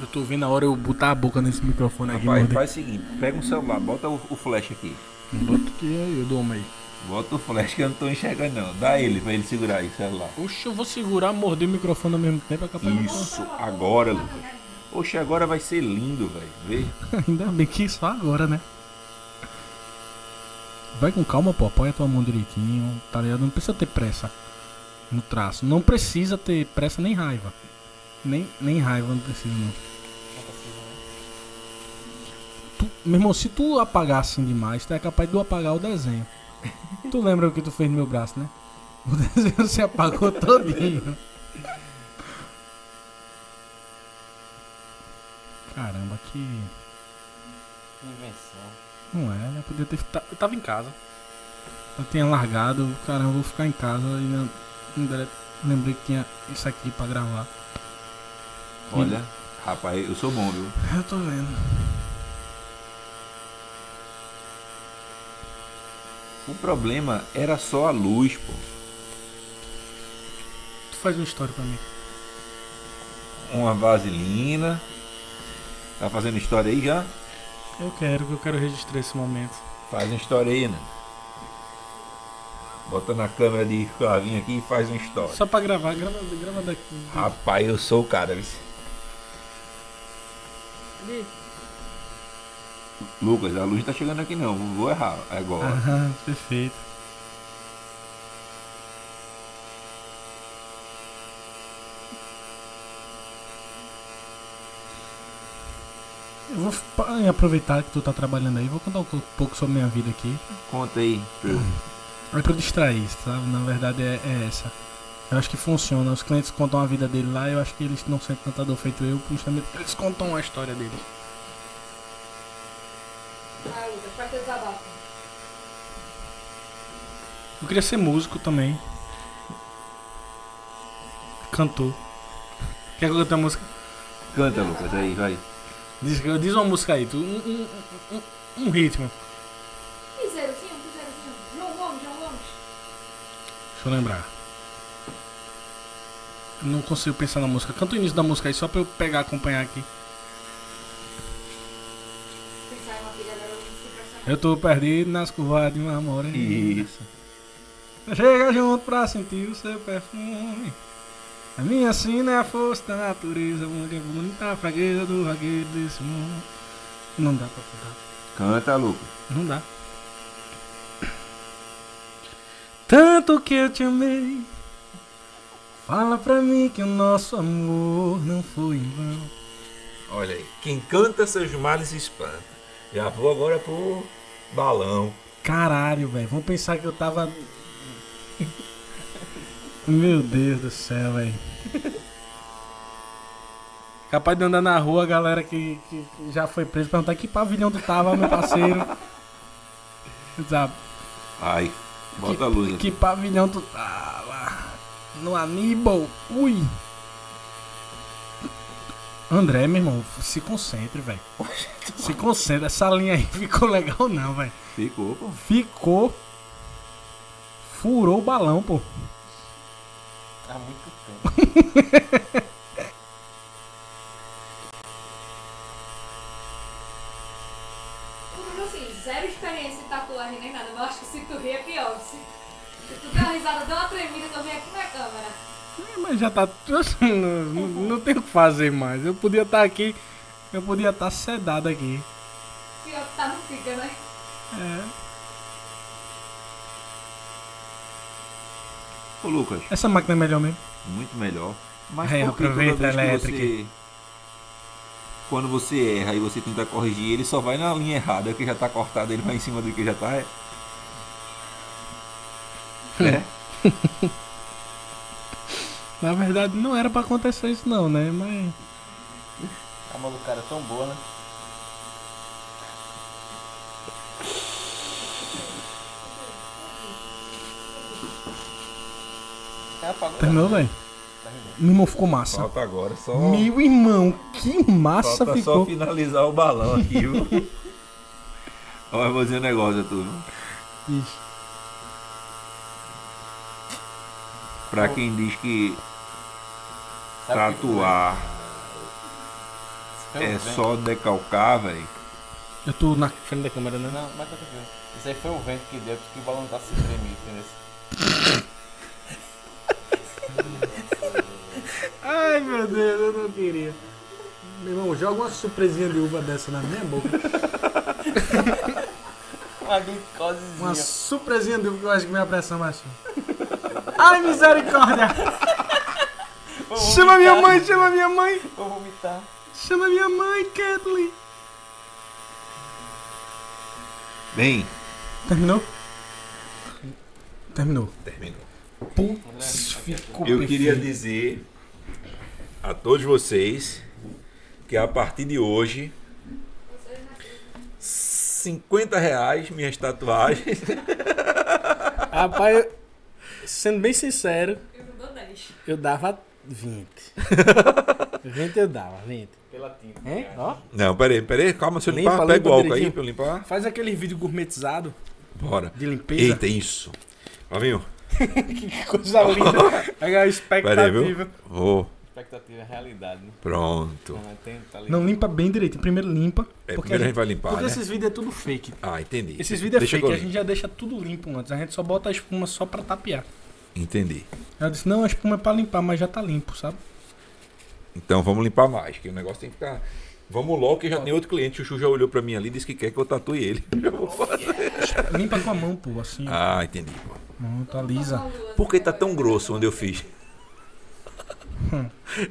Eu tô vendo a hora eu botar a boca nesse microfone aqui. Rapaz, faz o seguinte, pega um celular, bota o flash aqui. Bota aqui, eu dou uma aí. Bota o flash que eu não tô enxergando não. Dá ele pra ele segurar aí o celular. Oxe, eu vou segurar, morder o microfone ao mesmo tempo. Isso, agora, Lucas. Oxe, agora vai ser lindo, velho. Vê. Ainda bem que só agora, né? Vai com calma, pô, apoia tua mão direitinho, tá ligado? Não precisa ter pressa no traço. Não precisa ter pressa nem raiva. Nem raiva não precisa, não. Meu irmão, se tu apagar assim demais, tu é capaz de eu apagar o desenho. Tu lembra o que tu fez no meu braço, né? O desenho se apagou todinho. Caramba, que invenção. Não é, né? Podia ter... Eu tava em casa. Eu tinha largado, caramba, vou ficar em casa e ainda lembrei que tinha isso aqui pra gravar. Olha, rapaz, eu sou bom, viu? Eu tô vendo. O problema era só a luz, pô. Tu faz uma história pra mim. Uma vaselina. Tá fazendo história aí já? Eu quero registrar esse momento. Faz uma história aí, né? Bota na câmera de clavinho aqui e faz uma história. Só pra gravar, grava daqui. Rapaz, eu sou o cara, viu? Cadê? Lucas, a luz não tá chegando aqui não, vou errar agora. Ah, perfeito. Eu vou aproveitar que tu tá trabalhando aí, vou contar um pouco sobre minha vida aqui. Conta aí. É pra eu distrair, sabe? Na verdade é essa. Eu acho que funciona, os clientes contam a vida dele lá, eu acho que eles não sentem tanta dor feito eu, justamente eles contam a história dele. Eu queria ser músico também. Cantor. Quer que eu cante a música? Canta, Lucas, aí, vai. Diz uma música aí, tu. Um ritmo. Fizeram, João Gomes. Deixa eu lembrar. Eu não consigo pensar na música. Canta o início da música aí, só pra eu pegar, acompanhar aqui. Eu tô perdido nas curvas de uma morena. Isso. Chega junto pra sentir o seu perfume. A minha sina é a força da natureza. Mulher bonita, a fragueza do vagueiro desse mundo. Não dá pra cantar. Canta, Lucas. Não dá. Tanto que eu te amei. Fala pra mim que o nosso amor não foi em vão. Olha aí. Quem canta seus males espanta. Já vou agora pro... balão. Caralho, velho. Vão pensar que eu tava... Meu Deus do céu, velho. Capaz de andar na rua, a galera que já foi presa, perguntar que pavilhão tu tava, meu parceiro. Sabe? Ai, bota a luz. Que pavilhão tu tava? No Aníbal. Ui. André, meu irmão, se concentre, velho. Se concentre. Essa linha aí ficou legal não, velho. Ficou, pô. Ficou. Furou o balão, pô. Há muito tempo. Tipo assim, zero experiência em tatuagem nem nada, mas eu acho que se tu rir é pior. Se tu der uma risada, dá uma tremida, eu vim aqui na câmera. Mas já tá. Não tem o que fazer mais. Eu podia estar aqui. Eu podia estar sedado aqui. Pior que tá, não fica, né? É. Ô, Lucas. Essa máquina é melhor mesmo? Muito melhor. Mas é, aproveita a elétrica. Quando você erra e você tenta corrigir, ele só vai na linha errada. O que já tá cortado, ele vai em cima do que já tá. É. Na verdade, não era pra acontecer isso não, né? Mas... A malucada é tão boa, né? Terminou, velho? Meu irmão, ficou massa. Falta agora só... Meu irmão, que massa. Falta ficou. Só finalizar o balão aqui, viu? Olha, eu vou dizer um negócio, tudo. Ixi. Pra quem diz que tatuar. É só decalcar, velho. Eu tô na frente da câmera, né? Não, mas tá tranquilo. Isso aí foi o vento que deu, porque o balão tá se tremendo, entendeu? Ai, meu Deus, eu não queria. Meu irmão, joga uma surpresinha de uva dessa na minha boca. Uma glucosezinha. Uma surpresinha de uva que eu acho que minha pressão baixou. Ai, misericórdia. Chama minha mãe, chama minha mãe. Vou vomitar. Chama minha mãe, Kathleen. Bem. Terminou? Terminou. Terminou. Putz, ficou perfeito. Eu queria dizer a todos vocês que a partir de hoje, R$50 minhas tatuagens. Rapaz, sendo bem sincero, eu não dou 10. Eu dava 20. 20 eu dava, 20. Pela tinta. Hein? Ó. Não, peraí, calma, se eu limpar, pega o álcool aí pra eu limpar. Faz aquele vídeo gourmetizado. Bora. De limpeza. Eita, isso. Amigo. Que coisa linda. É a expectativa. Peraí, viu? Oh. Expectativa é realidade, né? Pronto. Não, limpa bem direito. Primeiro limpa. É, porque primeiro a gente vai limpar, porque né? Esses vídeos é tudo fake. Ah, entendi. Esses vídeos é fake. A gente já deixa tudo limpo antes. A gente só bota a espuma só pra tapear. Entendi. Ela disse, não, a espuma é pra limpar, mas já tá limpo, sabe? Então vamos limpar mais, que o negócio tem que ficar... Vamos logo, que já tem outro cliente. O Chu já olhou pra mim ali e disse que quer que eu tatue ele. Eu vou fazer. Limpa com a mão, pô, assim. Ah, entendi, pô. Não, tá lisa. Por que tá tão grosso onde eu fiz?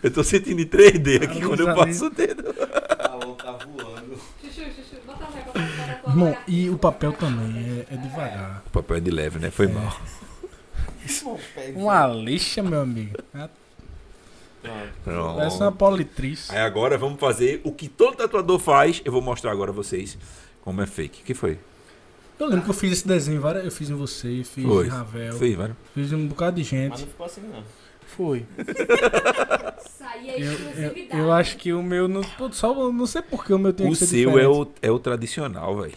Eu tô sentindo em 3D aqui quando eu passo o dedo. Tá voando. Chuchu, bota a régua pra tua. Irmão, e o papel também é devagar. O papel é de leve, né? Foi mal. Uma lixa, meu amigo. Pronto. Parece uma politriz. Aí agora vamos fazer o que todo tatuador faz. Eu vou mostrar agora a vocês como é fake. O que foi? Eu lembro que eu fiz esse desenho, eu fiz em você, fiz em Ravel, fiz um bocado de gente. Mas não ficou assim, não. Foi. Eu acho que o meu, não sei porque o meu tem que ser diferente. O seu é o tradicional, velho.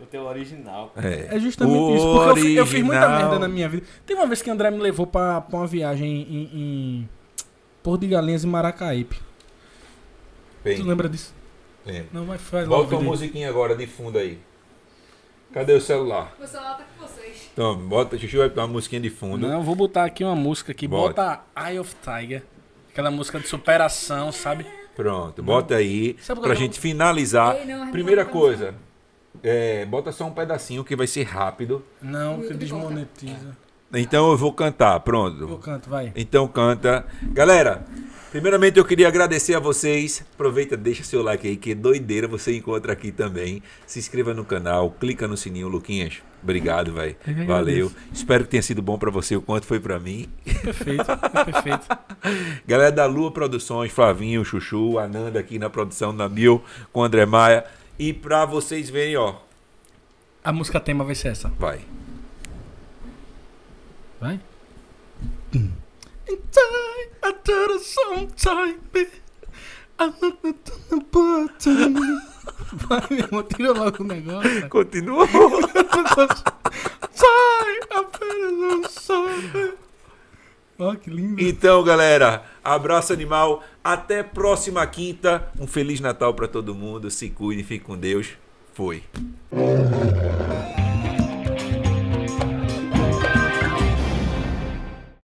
O teu original. É justamente o isso, porque eu fiz muita merda na minha vida. Tem uma vez que o André me levou pra uma viagem em Porto de Galinhas e Maracaípe. Tu lembra disso? Lembro. Não, mas faz logo. Bota uma musiquinha agora de fundo aí. Cadê o celular? O celular tá com vocês. Então, bota, Xuxu vai botar uma musiquinha de fundo. Não, eu vou botar aqui uma música aqui. Bota Eye of Tiger. Aquela música de superação, sabe? Pronto, bota aí. Sabe pra gente finalizar. Ei, não, primeira coisa, bota só um pedacinho que vai ser rápido. Não, que desmonetiza. Então eu vou cantar, pronto. Eu canto, vai. Então canta. Galera, primeiramente eu queria agradecer a vocês. Aproveita, deixa seu like aí, que é doideira, você encontra aqui também. Se inscreva no canal, clica no sininho, Luquinhas. Obrigado, velho. Valeu. Espero que tenha sido bom pra você o quanto foi pra mim. Perfeito, perfeito. Galera da Lua Produções, Flavinho, Chuchu, Ananda aqui na produção, na Mil, com o André Maia. E pra vocês verem, ó. A música tema vai ser essa. Vai. Vai? Vai, meu irmão, tira logo o negócio. Continua. Oh, que lindo. Então, galera, abraço animal. Até próxima quinta. Um Feliz Natal pra todo mundo. Se cuidem, fiquem com Deus. Foi.